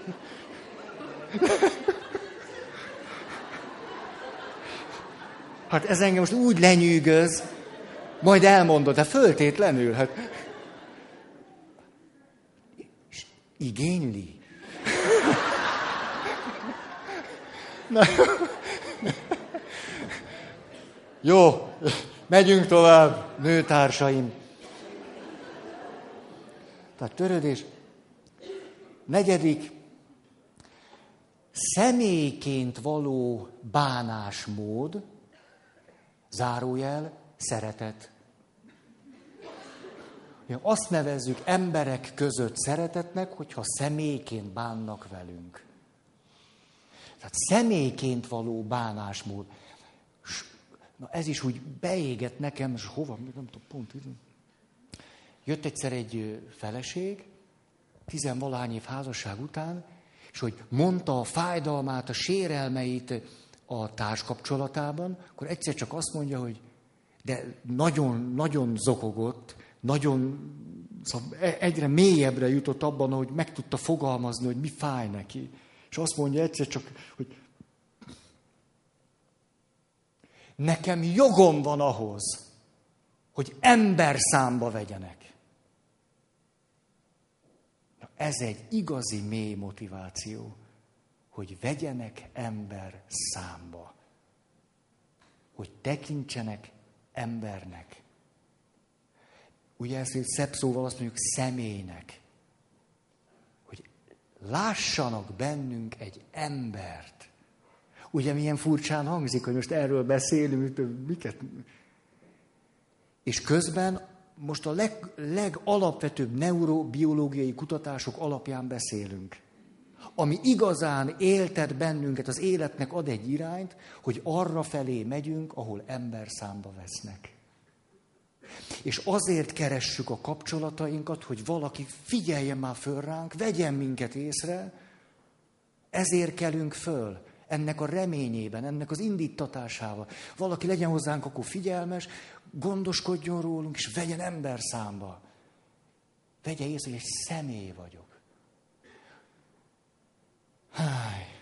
Hát ez engem most úgy lenyűgöz, majd elmondod, de föltétlenül. Hát. És igényli. Na, jó, megyünk tovább, nőtársaim. Tehát törődés. Negyedik, személyként való bánásmód, zárójel, szeretet. Azt nevezzük emberek között szeretetnek, hogyha személyként bánnak velünk. Tehát személyként való bánásmód. Na ez is úgy beégett nekem, és hova, nem tudom, pont így. Jött egyszer egy feleség, tizenvalahány év házasság után, és hogy mondta a fájdalmát, a sérelmeit a társkapcsolatában, akkor egyszer csak azt mondja, hogy de nagyon-nagyon zokogott, nagyon szóval egyre mélyebbre jutott abban, ahogy meg tudta fogalmazni, hogy mi fáj neki. És azt mondja egyszer csak, hogy nekem jogom van ahhoz, hogy ember számba vegyenek. Na, ez egy igazi mély motiváció, hogy vegyenek ember számba. Hogy tekintsenek embernek. Ugye ezt szebb szóval azt mondjuk személynek. Hogy lássanak bennünk egy embert. Ugye milyen furcsán hangzik, hogy most erről beszélünk, miket... És közben most a leg, legalapvetőbb neurobiológiai kutatások alapján beszélünk. Ami igazán éltet bennünket, az életnek ad egy irányt, hogy arra felé megyünk, ahol ember számba vesznek. És azért keressük a kapcsolatainkat, hogy valaki figyeljen már föl ránk, vegyen minket észre, ezért kelünk föl. Ennek a reményében, ennek az indíttatásával. Valaki legyen hozzánk akkor figyelmes, gondoskodjon rólunk, és vegyen ember számba. Vegye észre, hogy egy személy vagyok. Háj.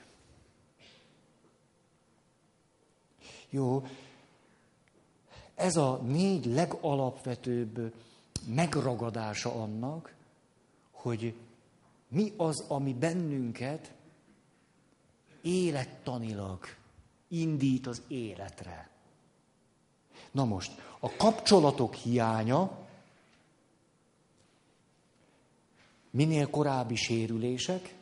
Jó. Ez a négy legalapvetőbb megragadása annak, hogy mi az, ami bennünket élettanilag indít az életre. Na most, a kapcsolatok hiánya, minél korábbi sérülések,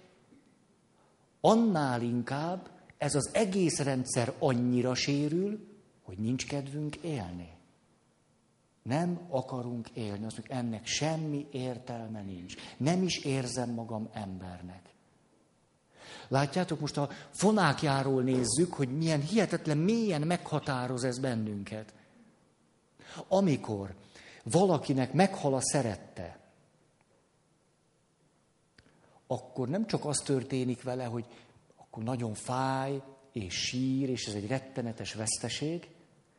annál inkább ez az egész rendszer annyira sérül, hogy nincs kedvünk élni. Nem akarunk élni, azt mondjuk, ennek semmi értelme nincs. Nem is érzem magam embernek. Látjátok, most a fonákjáról nézzük, hogy milyen hihetetlen, mélyen meghatároz ez bennünket. Amikor valakinek meghal a szerette, akkor nem csak az történik vele, hogy akkor nagyon fáj, és sír, és ez egy rettenetes veszteség,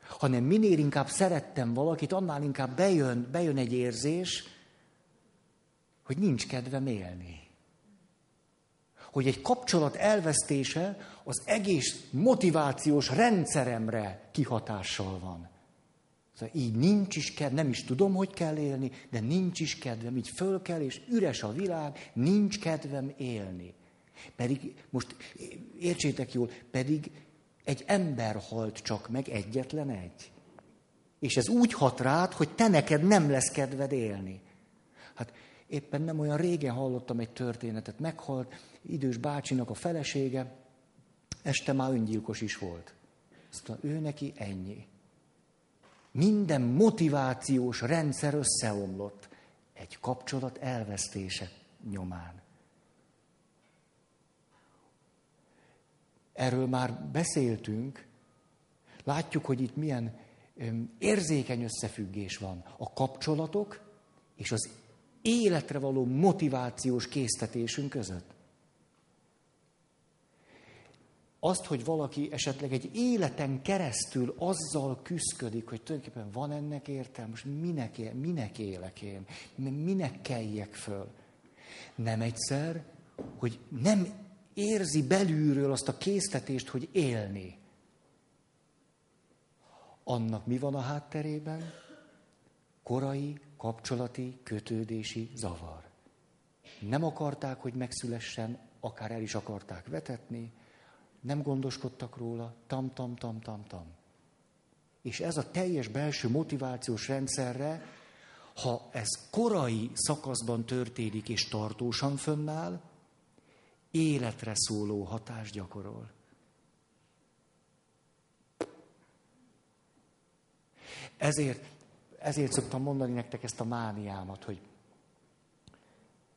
hanem minél inkább szerettem valakit, annál inkább bejön, bejön egy érzés, hogy nincs kedvem élni. Hogy egy kapcsolat elvesztése az egész motivációs rendszeremre kihatással van. Szóval így nincs is kedvem, nem is tudom, hogy kell élni, de nincs is kedvem, így föl kell, és üres a világ, nincs kedvem élni. Pedig, most értsétek jól, pedig egy ember halt csak meg, egyetlen egy. És ez úgy hat rád, hogy te neked nem lesz kedved élni. Hát éppen nem olyan régen hallottam egy történetet, meghalt idős bácsinak a felesége, este már öngyilkos is volt. Azt mondta, ő neki ennyi. Minden motivációs rendszer összeomlott egy kapcsolat elvesztése nyomán. Erről már beszéltünk, látjuk, hogy itt milyen érzékeny összefüggés van a kapcsolatok és az életre való motivációs késztetésünk között. Azt, hogy valaki esetleg egy életen keresztül azzal küszködik, hogy tulajdonképpen van ennek értelme, most minek, él, minek élek én, minek keljek föl. Nem egyszer, hogy nem érzi belülről azt a késztetést, hogy élni. Annak mi van a hátterében? Korai, kapcsolati, kötődési zavar. Nem akarták, hogy megszülessen, akár el is akarták vetetni, nem gondoskodtak róla, tam-tam-tam-tam-tam. És ez a teljes belső motivációs rendszerre, ha ez korai szakaszban történik és tartósan fönnáll, életre szóló hatást gyakorol. Ezért, ezért szoktam mondani nektek ezt a mániámat, hogy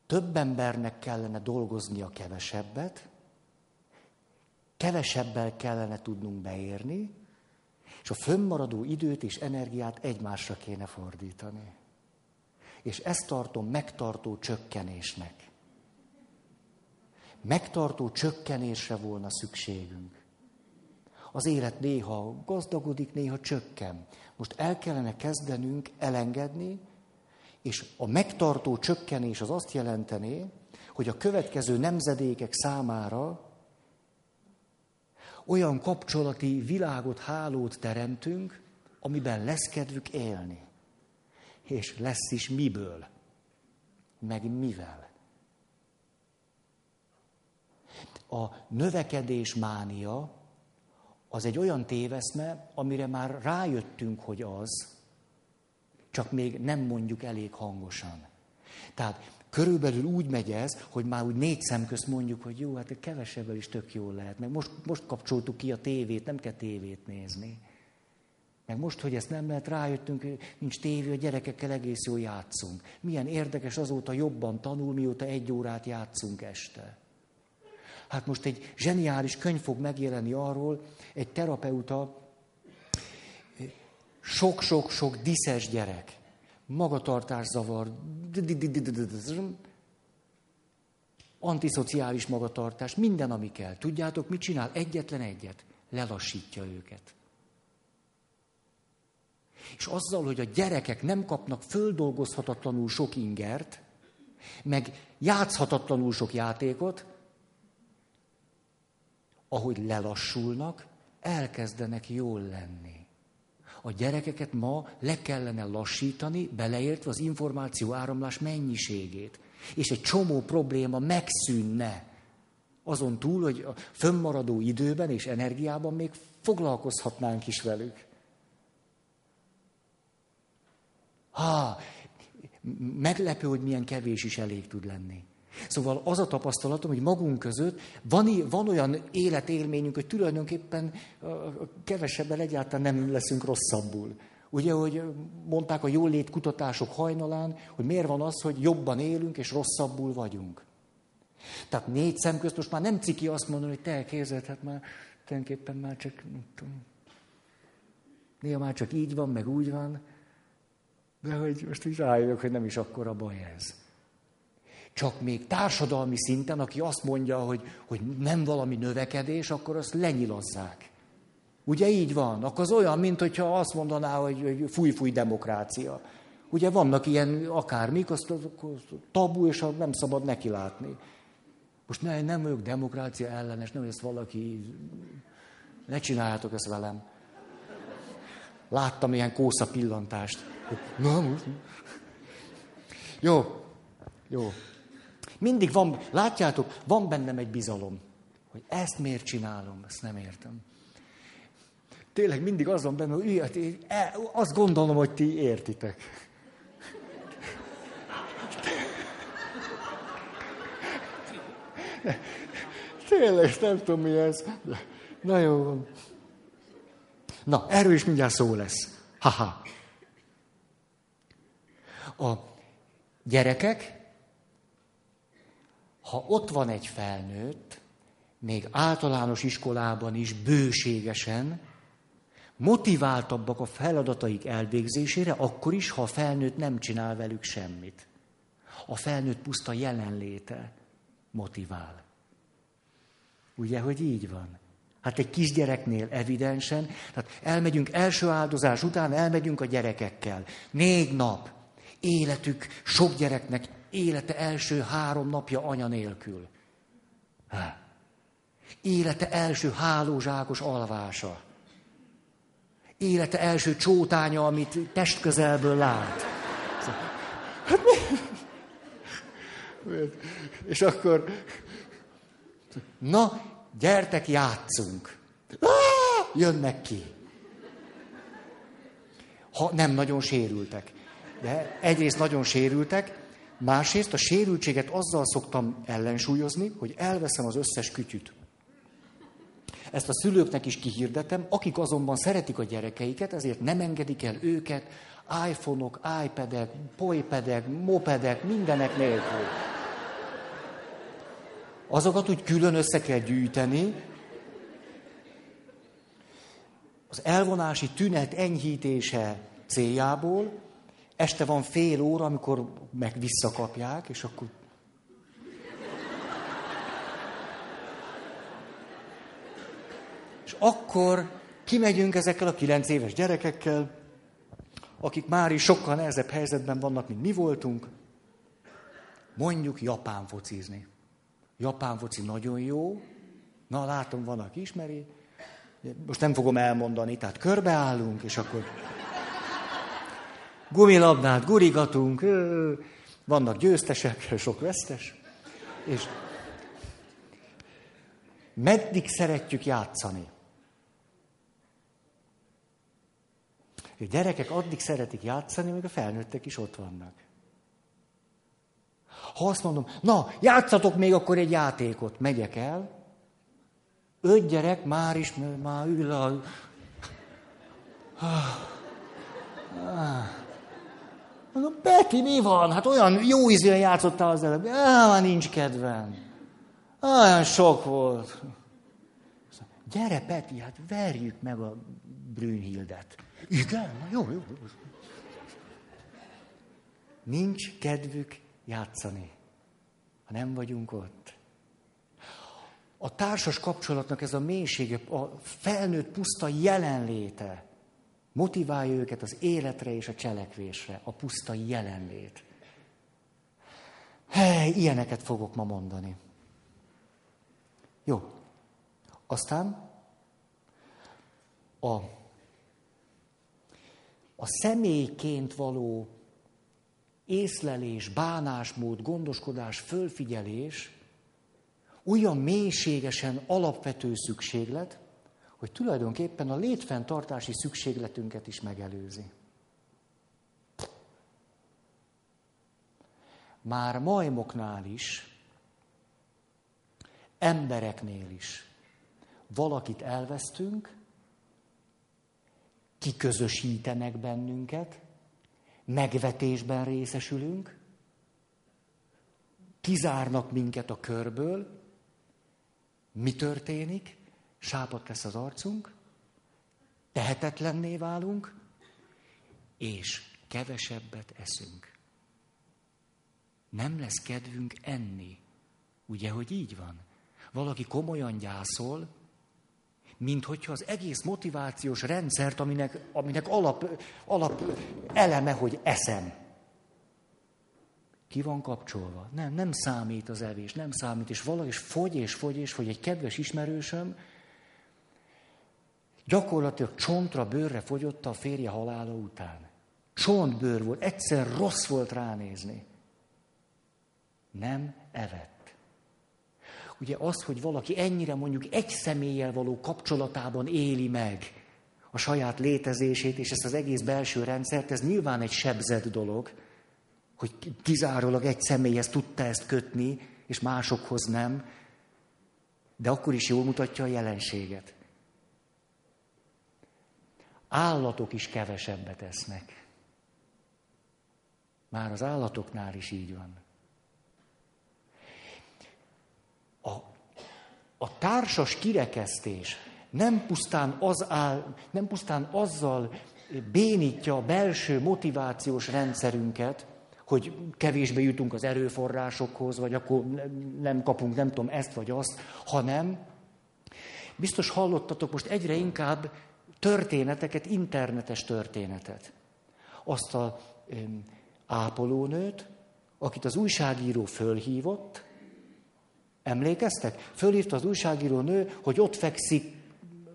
több embernek kellene dolgoznia kevesebbet, kevesebbel kellene tudnunk beérni, és a fönnmaradó időt és energiát egymásra kéne fordítani. És ezt tartom megtartó csökkenésnek. Megtartó csökkenésre volna szükségünk. Az élet néha gazdagodik, néha csökken. Most el kellene kezdenünk elengedni, és a megtartó csökkenés az azt jelentené, hogy a következő nemzedékek számára olyan kapcsolati világot, hálót teremtünk, amiben lesz kedvük élni. És lesz is miből, meg mivel. A növekedés mánia az egy olyan téveszme, amire már rájöttünk, hogy az, csak még nem mondjuk elég hangosan. Tehát körülbelül úgy megy ez, hogy már úgy négy szem közt mondjuk, hogy jó, hát kevesebbel is tök jól lehet, meg most, most kapcsoltuk ki a tévét, nem kell tévét nézni. Meg most, hogy ezt nem lehet, rájöttünk, hogy nincs tévé, a gyerekekkel egész jól játszunk. Milyen érdekes, azóta jobban tanul, mióta egy órát játszunk este. Hát most egy zseniális könyv fog megjelenni arról, egy terapeuta, sok-sok-sok diszes gyerek. Magatartászavar, antiszociális magatartás, minden, ami kell. Tudjátok, mit csinál? Egyetlen egyet. Lelassítja őket. És azzal, hogy a gyerekek nem kapnak földolgozhatatlanul sok ingert, meg játszhatatlanul sok játékot, ahogy lelassulnak, elkezdenek jól lenni. A gyerekeket ma le kellene lassítani, beleértve az információ áramlás mennyiségét. És egy csomó probléma megszűnne. Azon túl, hogy a fönnmaradó időben és energiában még foglalkozhatnánk is velük. Há, meglepő, hogy milyen kevés is elég tud lenni. Szóval az a tapasztalatom, hogy magunk között van, van olyan életélményünk, hogy tulajdonképpen kevesebben egyáltalán nem leszünk rosszabbul. Ugye, hogy mondták a jólét kutatások hajnalán, hogy miért van az, hogy jobban élünk és rosszabbul vagyunk. Tehát négy szem közt most már nem ciki azt mondani, hogy te elképzeled, hát már tulajdonképpen már csak, nem tudom, néha már csak így van, meg úgy van, de hogy most is rájövök, hogy nem is akkora baj ez. Csak még társadalmi szinten, aki azt mondja, hogy, hogy nem valami növekedés, akkor azt lenyilazzák. Ugye így van? Akkor az olyan, mintha azt mondaná, hogy fúj-fúj demokrácia. Ugye vannak ilyen akármik, azt, azt tabu, és nem szabad nekilátni. Most ne, nem ők demokrácia ellenes, nem, hogy ezt valaki... Ne csináljátok ezt velem. Láttam ilyen kósza pillantást. Na most... Jó, jó. Mindig van, látjátok, van bennem egy bizalom, hogy ezt miért csinálom, ezt nem értem. Tényleg mindig az van benne, hogy azt gondolom, hogy ti értitek. Tényleg, nem tudom mi ez. Na jó van. Na, erről is mindjárt szó lesz. Ha-ha. A gyerekek, ha ott van egy felnőtt, még általános iskolában is bőségesen, motiváltabbak a feladataik elvégzésére, akkor is, ha a felnőtt nem csinál velük semmit. A felnőtt puszta jelenléte motivál. Ugye, hogy így van? Hát egy kisgyereknél evidensen, tehát elmegyünk első áldozás után, elmegyünk a gyerekekkel. Négy nap, életük, sok gyereknek élete első három napja anya nélkül. Há. Élete első hálózsákos alvása. Élete első csótánya, amit testközelből lát. Hát mi? És akkor... Na, gyertek, játszunk. Jönnek ki. Ha nem nagyon sérültek. De egyrészt nagyon sérültek, másrészt a sérültséget azzal szoktam ellensúlyozni, hogy elveszem az összes kütyüt. Ezt a szülőknek is kihirdetem, akik azonban szeretik a gyerekeiket, ezért nem engedik el őket iPhone-ok, iPad-ek, polypedek, mopedek, mindenek nélkül. Azokat úgy külön össze kell gyűjteni. Az elvonási tünet enyhítése céljából este van fél óra, amikor meg visszakapják, és akkor... És akkor kimegyünk ezekkel a kilenc éves gyerekekkel, akik már is sokkal nehezebb helyzetben vannak, mint mi voltunk, mondjuk japán focizni. Japán foci nagyon jó, na látom, van, aki ismeri, most nem fogom elmondani, tehát körbeállunk, és akkor gumilabdát gurigatunk, vannak győztesek, sok vesztes, és meddig szeretjük játszani? A gyerekek addig szeretik játszani, amíg a felnőttek is ott vannak. Ha azt mondom, na, játszatok még akkor egy játékot, megyek el, öt gyerek már is, már ül a... Mondom, Peti, mi van? Hát olyan jó ízűen játszottál az előbb. Á, már nincs kedvem. Olyan sok volt. Gyere, Peti, hát verjük meg a Brünnhildet. Igen? Na, jó, jó. Nincs kedvük játszani, ha nem vagyunk ott. A társas kapcsolatnak ez a mélysége, a felnőtt puszta jelenléte motiválja őket az életre és a cselekvésre, a puszta jelenlét. Hely, ilyeneket fogok ma mondani. Jó. Aztán a, a személyként való észlelés, bánásmód, gondoskodás, fölfigyelés olyan mélységesen alapvető szükséglet, hogy tulajdonképpen a létfenntartási szükségletünket is megelőzi. Már majmoknál is, embereknél is valakit elvesztünk, kiközösítenek bennünket, megvetésben részesülünk, kizárnak minket a körből, mi történik, sápat lesz az arcunk, tehetetlenné válunk, és kevesebbet eszünk. Nem lesz kedvünk enni, ugye, hogy így van? Valaki komolyan gyászol, mint hogyha az egész motivációs rendszert, aminek, aminek alap, alap eleme, hogy eszem. Ki van kapcsolva? Nem, nem számít az evés, nem számít, és valahogy fogy, és fogy, és fogy. Egy kedves ismerősöm gyakorlatilag csontra, bőrre fogyott a férje halála után. Csontbőr volt, egyszer rossz volt ránézni. Nem evett. Ugye az, hogy valaki ennyire mondjuk egy személlyel való kapcsolatában éli meg a saját létezését, és ezt az egész belső rendszert, ez nyilván egy sebzett dolog, hogy kizárólag egy személyhez tudta ezt kötni, és másokhoz nem, de akkor is jól mutatja a jelenséget. Állatok is kevesebbet esznek. Már az állatoknál is így van. A, a társas kirekesztés nem pusztán, az áll, nem pusztán azzal bénítja a belső motivációs rendszerünket, hogy kevésbé jutunk az erőforrásokhoz, vagy akkor nem kapunk, nem tudom, ezt vagy azt, hanem biztos hallottatok most egyre inkább történeteket, internetes történetet. Azt az ápolónőt, akit az újságíró fölhívott, emlékeztek? Fölhívta az újságíró nő, hogy ott fekszik,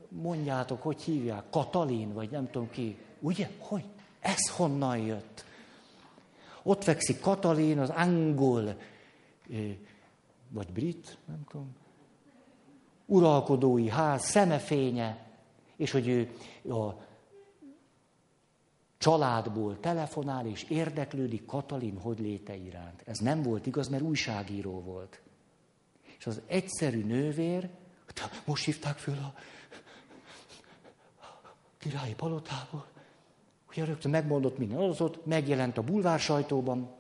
mondjátok, hogy hívják, Katalin, vagy nem tudom ki. Ugye? Hogy? Ez honnan jött? Ott fekszik Katalin, az angol, vagy brit, nem tudom, uralkodói ház, szemefénye, és hogy ő a családból telefonál, és érdeklődik Katalin hogyléte iránt. Ez nem volt igaz, mert újságíró volt. És az egyszerű nővér, most hívták föl a királyi palotából, ugye rögtön megmondott minden adatot, megjelent a bulvár sajtóban,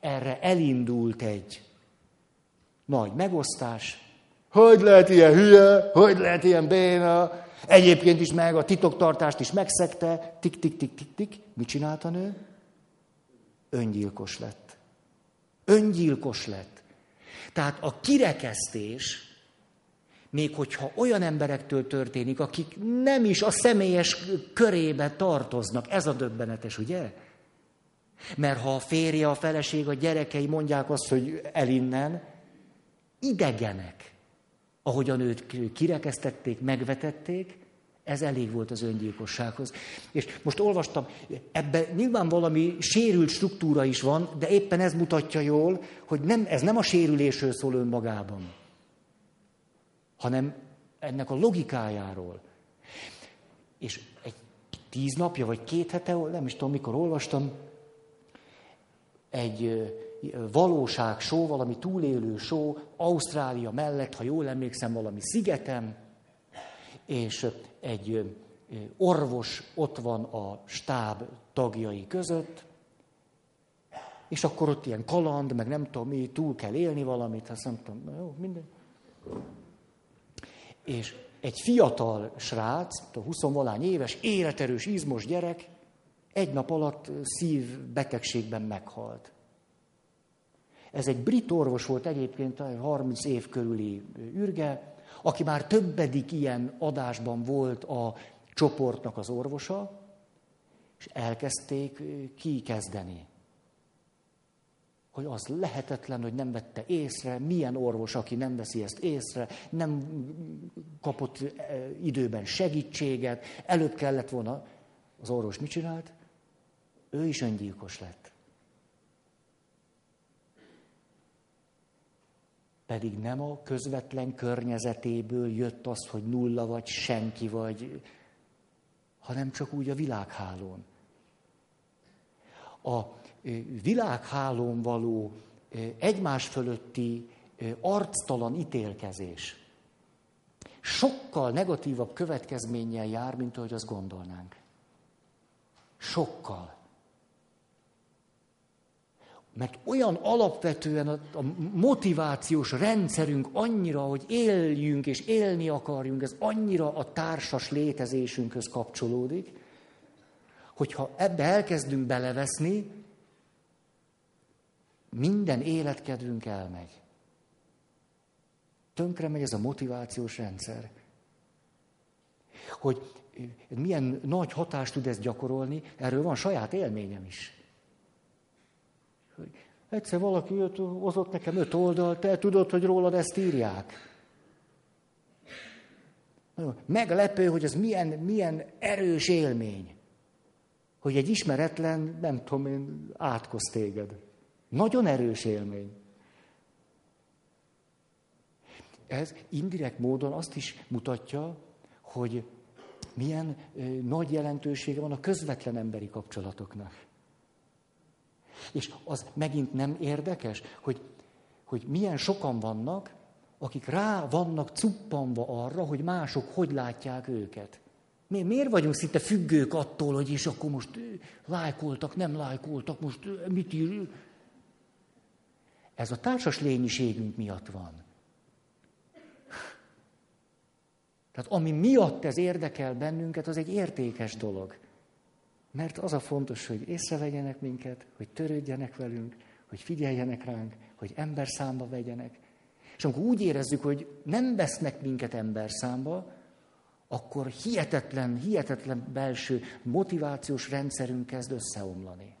erre elindult egy nagy megosztás. Hogy lehet ilyen hülye, hogy lehet ilyen béna, egyébként is meg a titoktartást is megszegte, tik-tik-tik-tik-tik. Mit csinált a nő? Öngyilkos lett. Öngyilkos lett. Tehát a kirekesztés, még hogyha olyan emberektől történik, akik nem is a személyes körébe tartoznak, ez a döbbenetes, ugye? Mert ha a férje, a feleség, a gyerekei mondják azt, hogy el innen, idegenek, ahogyan őt kirekesztették, megvetették, ez elég volt az öngyilkossághoz. És most olvastam, ebben nyilván valami sérült struktúra is van, de éppen ez mutatja jól, hogy nem, ez nem a sérülésről szól önmagában, hanem ennek a logikájáról. És egy tíz napja, vagy két hete, nem is tudom, mikor olvastam, egy valóság show, valami túlélő show, Ausztrália mellett, ha jól emlékszem, valami szigetem, és egy orvos ott van a stáb tagjai között, és akkor ott ilyen kaland, meg nem tudom mi, túl kell élni valamit, azt nem tudom, jó, minden. És egy fiatal srác, huszonvalány éves, életerős, izmos gyerek, egy nap alatt szívbetegségben meghalt. Ez egy brit orvos volt egyébként, harminc év körüli ürge, aki már többedik ilyen adásban volt a csoportnak az orvosa, és elkezdték kikezdeni. Hogy az lehetetlen, hogy nem vette észre, milyen orvos, aki nem veszi ezt észre, nem kapott időben segítséget, előbb kellett volna. Az orvos mit csinált? Ő is öngyilkos lett. Pedig nem a közvetlen környezetéből jött az, hogy nulla vagy, senki vagy, hanem csak úgy a világhálón. A világhálón való egymás fölötti arctalan ítélkezés sokkal negatívabb következménnyel jár, mint ahogy azt gondolnánk. Sokkal. Mert olyan alapvetően a motivációs rendszerünk annyira, hogy éljünk és élni akarjunk, ez annyira a társas létezésünkhöz kapcsolódik, hogyha ebbe elkezdünk beleveszni, minden életkedvünk elmegy. Tönkre megy ez a motivációs rendszer. hogy milyen nagy hatást tud ez gyakorolni, erről van saját élményem is. Egyszer valaki hozott nekem öt oldalt, te tudod, hogy rólad ezt írják. Meglepő, hogy ez milyen, milyen erős élmény, hogy egy ismeretlen, nem tudom én, átkoz téged. Nagyon erős élmény. Ez indirekt módon azt is mutatja, hogy milyen ö, nagy jelentősége van a közvetlen emberi kapcsolatoknak. És az megint nem érdekes, hogy, hogy milyen sokan vannak, akik rá vannak cuppanva arra, hogy mások hogy látják őket. Mi, miért vagyunk szinte függők attól, hogy és akkor most lájkoltak, nem lájkoltak, most mit ír? Ez a társas lényiségünk miatt van. Tehát ami miatt ez érdekel bennünket, az egy értékes dolog. Mert az a fontos, hogy észrevegyenek minket, hogy törődjenek velünk, hogy figyeljenek ránk, hogy emberszámba vegyenek. És amikor úgy érezzük, hogy nem vesznek minket emberszámba, akkor hihetetlen, hihetetlen belső motivációs rendszerünk kezd összeomlani.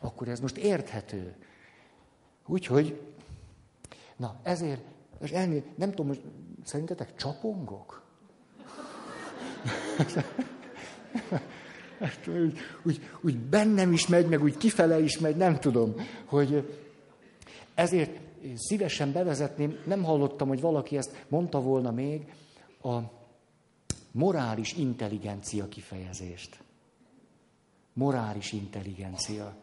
Akkor ez most érthető. Úgyhogy, na ezért, és elmér, nem tudom, most szerintetek csapongok? úgy, úgy, úgy bennem is megy, meg úgy kifele is megy, nem tudom, hogy ezért szívesen bevezetném, nem hallottam, hogy valaki ezt mondta volna még, a morális intelligencia kifejezést. Morális intelligencia.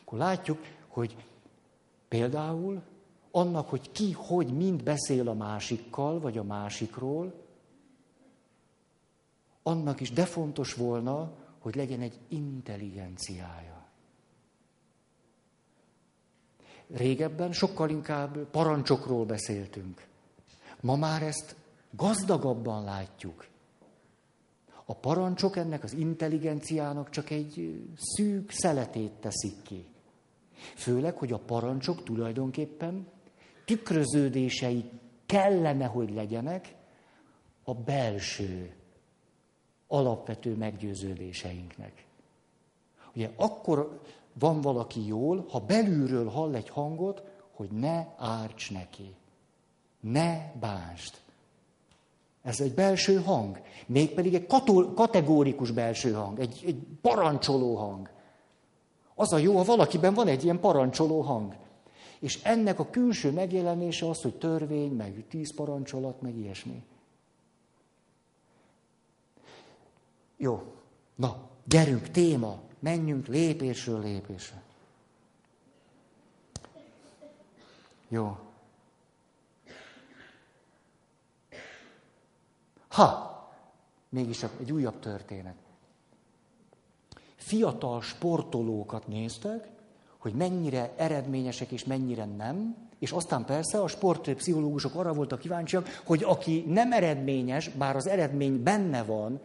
Akkor látjuk, hogy például annak, hogy ki, hogy mind beszél a másikkal, vagy a másikról, annak is de fontos volna, hogy legyen egy intelligenciája. Régebben sokkal inkább parancsokról beszéltünk. Ma már ezt gazdagabban látjuk. A parancsok ennek az intelligenciának csak egy szűk szeletét teszik ki. Főleg, hogy a parancsok tulajdonképpen tükröződései kellene, hogy legyenek a belső, alapvető meggyőződéseinknek. Ugye akkor van valaki jól, ha belülről hall egy hangot, hogy ne árts neki, ne bántsd. Ez egy belső hang, mégpedig egy katol- kategórikus belső hang, egy, egy parancsoló hang. Az a jó, ha valakiben van egy ilyen parancsoló hang. És ennek a külső megjelenése az, hogy törvény, meg tíz parancsolat, meg ilyesmi. Jó, na, gyerünk, téma, menjünk lépésről lépésre. Jó. Ha, mégis egy újabb történet. Fiatal sportolókat néztek, hogy mennyire eredményesek és mennyire nem, és aztán persze a sportpszichológusok arra voltak kíváncsiak, hogy aki nem eredményes, bár az eredmény benne van,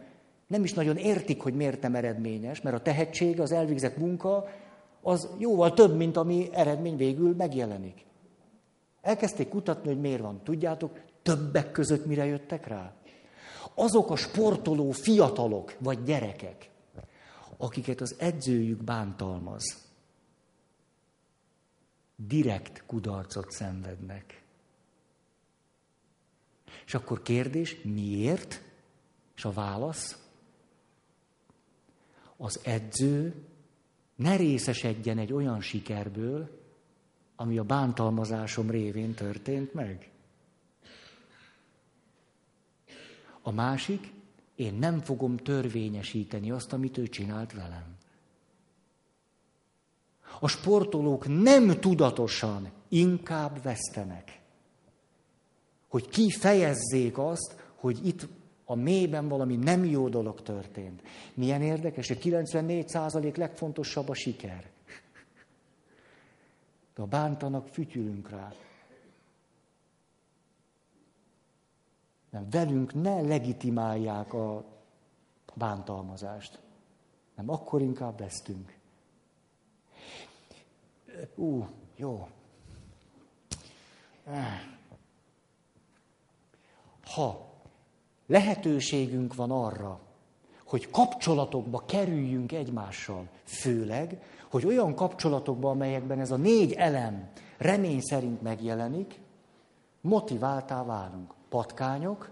nem is nagyon értik, hogy miért nem eredményes, mert a tehetség, az elvégzett munka, az jóval több, mint ami eredmény végül megjelenik. Elkezdték kutatni, hogy miért van. Tudjátok, többek között mire jöttek rá? Azok a sportoló fiatalok vagy gyerekek, akiket az edzőjük bántalmaz, direkt kudarcot szenvednek. És akkor kérdés, miért? És a válasz, az edző ne részesedjen egy olyan sikerből, ami a bántalmazásom révén történt meg. A másik, én nem fogom törvényesíteni azt, amit ő csinált velem. A sportolók nem tudatosan inkább vesztenek, hogy kifejezzék azt, hogy itt a mélyben valami nem jó dolog történt. Milyen érdekes, hogy kilencvennégy százalék legfontosabb a siker. De ha bántanak, fütyülünk rá. Nem, velünk ne legitimálják a bántalmazást. Nem, akkor inkább vesztünk. Ú, jó. ha lehetőségünk van arra, hogy kapcsolatokba kerüljünk egymással, főleg, hogy olyan kapcsolatokba, amelyekben ez a négy elem remény szerint megjelenik, motiváltá válunk. Patkányok,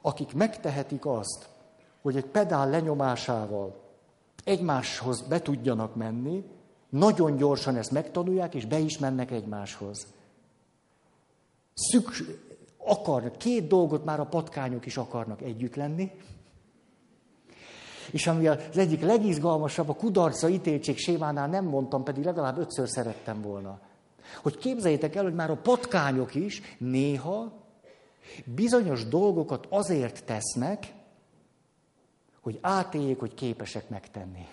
akik megtehetik azt, hogy egy pedál lenyomásával egymáshoz be tudjanak menni, nagyon gyorsan ezt megtanulják, és be is mennek egymáshoz. Szükség, akarnak, két dolgot már a patkányok is akarnak együtt lenni, és ami az egyik legizgalmasabb, a kudarca ítéltség sémánál nem mondtam, pedig legalább ötször szerettem volna. Hogy képzeljétek el, hogy már a patkányok is néha bizonyos dolgokat azért tesznek, hogy átéljék, hogy képesek megtenni.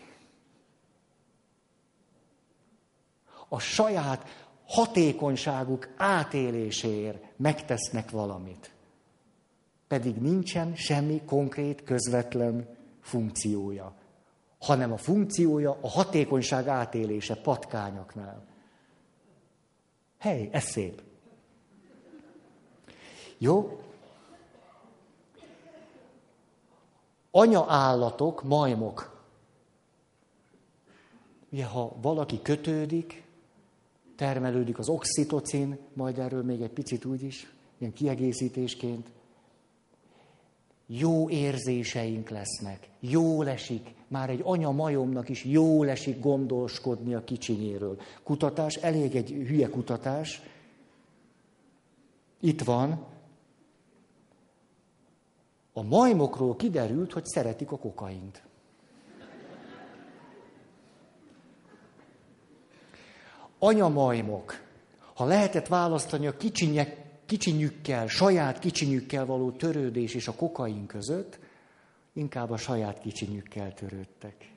A saját hatékonyságuk átéléséért megtesznek valamit. Pedig nincsen semmi konkrét, közvetlen funkciója, hanem a funkciója a hatékonyság átélése patkányoknál. Hely, ez szép. Jó? Anyaállatok, majmok. Ugye, ha valaki kötődik, termelődik az oxitocin, majd erről még egy picit úgyis, ilyen kiegészítésként. Jó érzéseink lesznek, jól esik, már egy anya majomnak is jól esik gondoskodni a kicsinyéről. Kutatás, elég egy hülye kutatás. Itt van. A majmokról kiderült, hogy szeretik a kokaint. Anyamajmok, ha lehetett választani a kicsinyek, kicsinyükkel, saját kicsinyükkel való törődés és a kokain között, inkább a saját kicsinyükkel törődtek.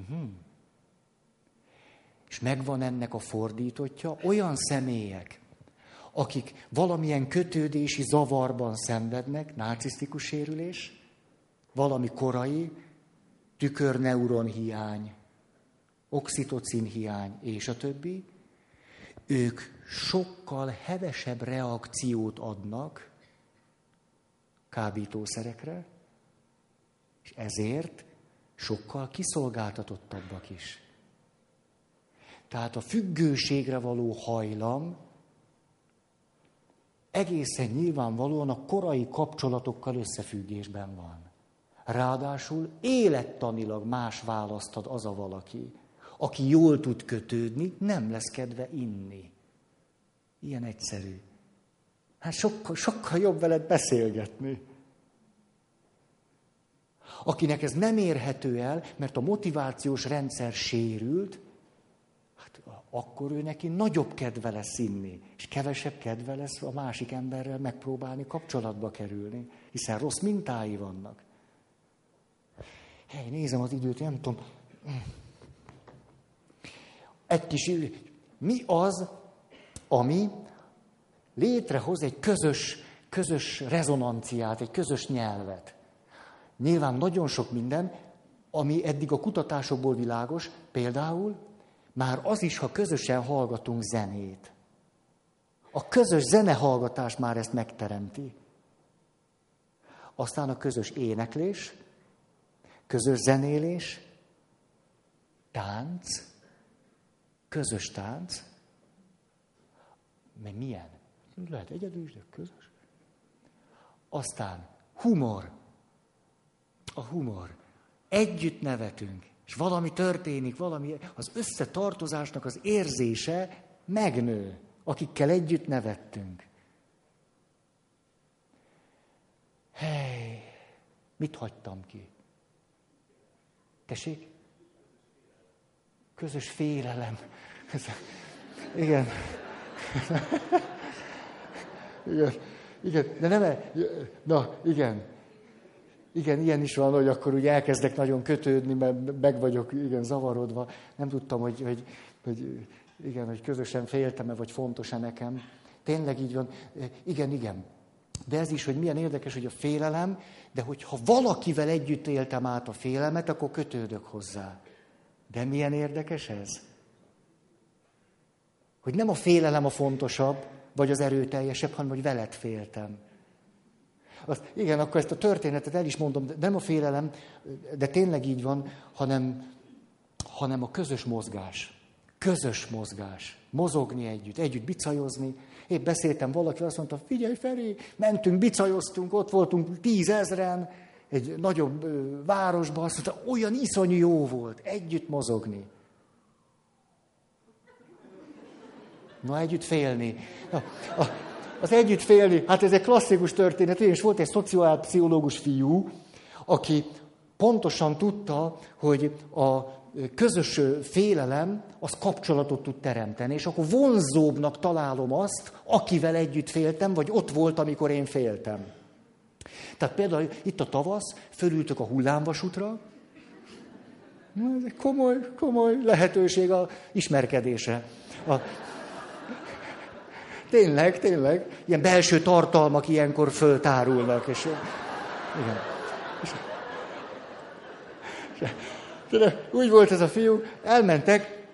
Uh-huh. És megvan ennek a fordítottja, olyan személyek, akik valamilyen kötődési zavarban szenvednek, narcisztikus sérülés, valami korai tükörneuron hiány, oxitocin hiány és a többi, ők sokkal hevesebb reakciót adnak kábítószerekre, és ezért sokkal kiszolgáltatottabbak is. Tehát a függőségre való hajlam egészen nyilvánvalóan a korai kapcsolatokkal összefüggésben van. Ráadásul élettanilag más választ ad az a valaki, aki jól tud kötődni, nem lesz kedve inni. Ilyen egyszerű. Hát sokkal, sokkal jobb veled beszélgetni. Akinek ez nem érhető el, mert a motivációs rendszer sérült, hát akkor ő neki nagyobb kedve lesz inni, és kevesebb kedve lesz a másik emberrel megpróbálni kapcsolatba kerülni, hiszen rossz mintái vannak. Hely, nézem az időt, nem tudom. Egy kis mi az, ami létrehoz egy közös, közös rezonanciát, egy közös nyelvet. Nyilván nagyon sok minden, ami eddig a kutatásokból világos, például már az is, ha közösen hallgatunk zenét. A közös zenehallgatás már ezt megteremti. Aztán a közös éneklés, közös zenélés, tánc, közös tánc. Mert milyen? Lehet egyedül is, de közös. Aztán humor. A humor. Együtt nevetünk, és valami történik, valami... Az összetartozásnak az érzése megnő, akikkel együtt nevettünk. Hely, mit hagytam ki? Tessék? Közös félelem. Igen. igen, igen, de nem, na, igen, igen, ilyen is van, hogy akkor úgy elkezdek nagyon kötődni, mert meg vagyok, igen, zavarodva, nem tudtam, hogy, hogy, hogy igen, hogy közösen féltem-e, vagy fontos-e nekem, tényleg így van, igen, igen, de ez is, hogy milyen érdekes, hogy a félelem, de hogyha valakivel együtt éltem át a félelmet, akkor kötődök hozzá, de milyen érdekes ez? Hogy nem a félelem a fontosabb, vagy az erőteljesebb, hanem hogy veled féltem. Azt, igen, akkor ezt a történetet el is mondom, de nem a félelem, de tényleg így van, hanem, hanem a közös mozgás. Közös mozgás. Mozogni együtt, együtt bicajozni. Épp beszéltem valakivel, azt mondta, figyelj Feri, mentünk, bicajoztunk, ott voltunk tízezren, egy nagyobb ö, városban, azt mondta, olyan iszonyú jó volt együtt mozogni. Na, együtt félni. Na, a, az együtt félni, hát ez egy klasszikus történet, és volt egy szociálpszichológus fiú, aki pontosan tudta, hogy a közös félelem az kapcsolatot tud teremteni, és akkor vonzóbbnak találom azt, akivel együtt féltem, vagy ott volt, amikor én féltem. Tehát például itt a tavasz, fölültök a hullámvasútra, ez egy komoly, komoly lehetőség a ismerkedése. A... Tényleg, tényleg, ilyen belső tartalmak ilyenkor föltárulnak, és igen. És... Tényleg, úgy volt ez a fiú, elmentek,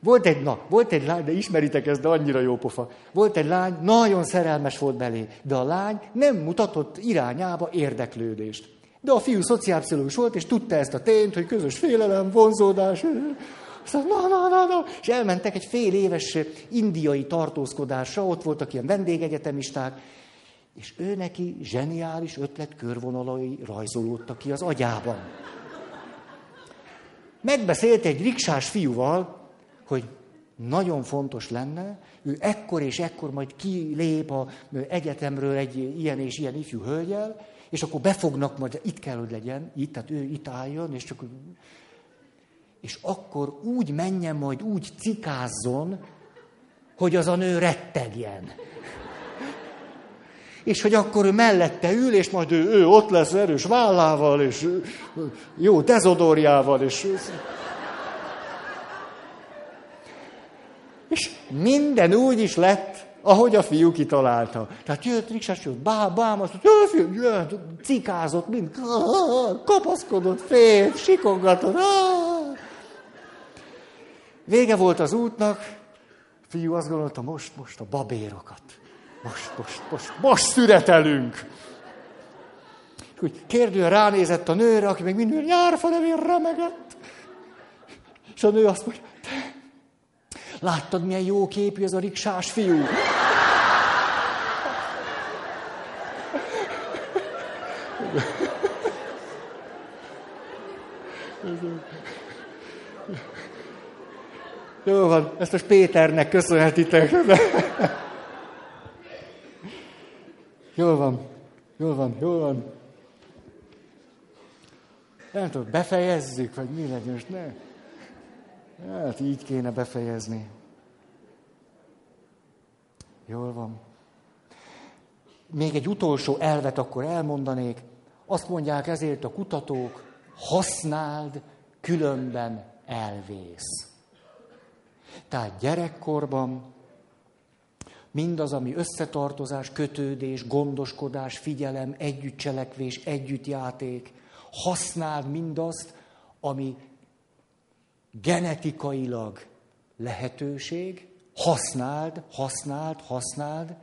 volt egy nap, volt egy lány, de ismeritek ezt, de annyira jó pofa. Volt egy lány, nagyon szerelmes volt belé, de a lány nem mutatott irányába érdeklődést. De a fiú szociálpszichológus volt, és tudta ezt a tényt, hogy közös félelem, vonzódás. Azt mondta, na, na, na, na. És elmentek egy fél éves indiai tartózkodásra, ott voltak ilyen vendégegyetemisták, és ő neki zseniális ötlet körvonalai rajzolódtak ki az agyában. Megbeszélt egy riksás fiúval, hogy nagyon fontos lenne, ő ekkor és ekkor majd kilép a egyetemről egy ilyen és ilyen ifjú hölgyel, és akkor befognak majd, itt kell, hogy legyen, itt, tehát ő itt álljon, és csak... És akkor úgy menjen, majd úgy cikázzon, hogy az a nő rettegjen. És hogy akkor ő mellette ül, és majd ő, ő ott lesz erős vállával, és jó dezodorjával, és... És minden úgy is lett, ahogy a fiú kitalálta. Tehát jött riksás, jött bá, bám, azt mondta, cikázott, mind, kapaszkodott, félt, sikongatott. Vége volt az útnak, a fiú azt gondolta, most, most a babérokat. Most, most, most, most szüretelünk. Úgy kérdően ránézett a nőre, aki még minden nyárfa nevén remegett. És a nő azt mondja, láttad, milyen jó képű ez a riksás fiú? Jó van, ezt most Péternek köszönhetitek. Jól van, jól van, jól van. Nem tudom, befejezzük, vagy mi legyen, most ne. Hát így kéne befejezni. Jól van. Még egy utolsó elvet akkor elmondanék. Azt mondják ezért a kutatók, használd, különben elvész. Tehát gyerekkorban mindaz, ami összetartozás, kötődés, gondoskodás, figyelem, együttcselekvés, együttjáték, használd mindazt, ami genetikailag lehetőség, használd, használd, használd,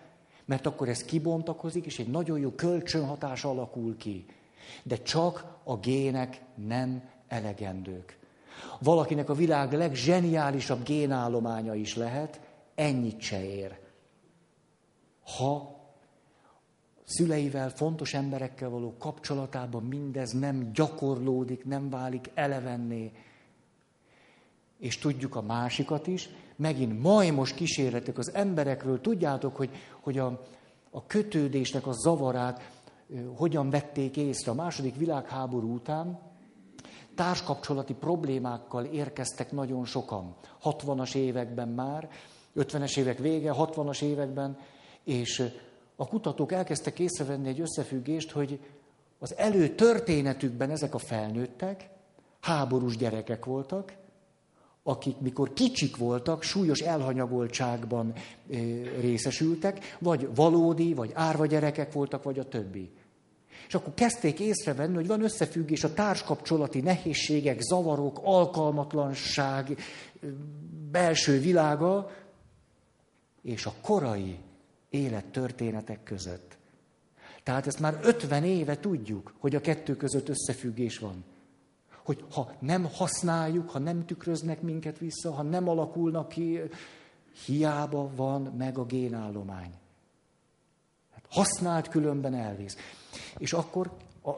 mert akkor ez kibontakozik, és egy nagyon jó kölcsönhatás alakul ki. De csak a gének nem elegendők. Valakinek a világ legzseniálisabb génállománya is lehet, ennyit se ér. Ha szüleivel, fontos emberekkel való kapcsolatában mindez nem gyakorlódik, nem válik elevenné, és tudjuk a másikat is, megint majmos kísérletek az emberekről. Tudjátok, hogy, hogy a, a kötődésnek a zavarát hogyan vették észre. A második világháború után társkapcsolati problémákkal érkeztek nagyon sokan. hatvanas években már, ötvenes évek vége, hatvanas években, és a kutatók elkezdtek észrevenni egy összefüggést, hogy az előtörténetükben ezek a felnőttek háborús gyerekek voltak, akik mikor kicsik voltak, súlyos elhanyagoltságban részesültek, vagy valódi, vagy árva gyerekek voltak, vagy a többi. És akkor kezdték észrevenni, hogy van összefüggés a társkapcsolati nehézségek, zavarok, alkalmatlanság, belső világa, és a korai élettörténetek között. Tehát ezt már ötven éve tudjuk, hogy a kettő között összefüggés van. Hogy ha nem használjuk, ha nem tükröznek minket vissza, ha nem alakulnak ki, hiába van meg a génállomány. Hát használt, különben elvész. És akkor a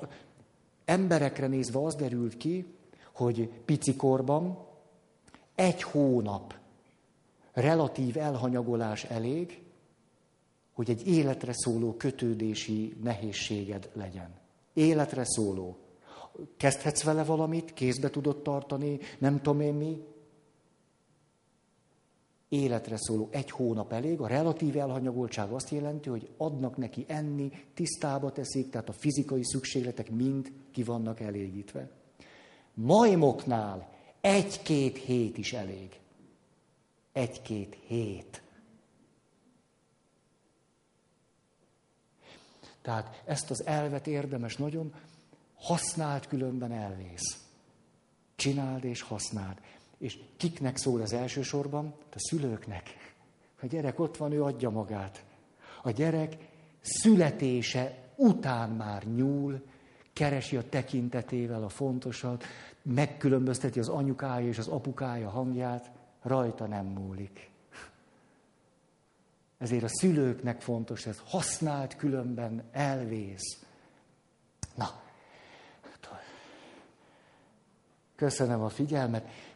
emberekre nézve az derült ki, hogy picikorban egy hónap relatív elhanyagolás elég, hogy egy életre szóló kötődési nehézséged legyen. Életre szóló. Kezdhetsz vele valamit, kézbe tudod tartani, nem tudom én mi. Életre szóló egy hónap elég. A relatív elhanyagoltság azt jelenti, hogy adnak neki enni, tisztába teszik, tehát a fizikai szükségletek mind ki vannak elégítve. Majmoknál egy-két hét is elég. Egy-két hét. Tehát ezt az elvet érdemes nagyon, használd, különben elvész. Csináld és használd. És kiknek szól az elsősorban? A szülőknek. A gyerek ott van, ő adja magát. A gyerek születése után már nyúl, keresi a tekintetével a fontosat, megkülönbözteti az anyukája és az apukája hangját, rajta nem múlik. Ezért a szülőknek fontos ez, használt, különben elvész. Na, köszönöm a figyelmet.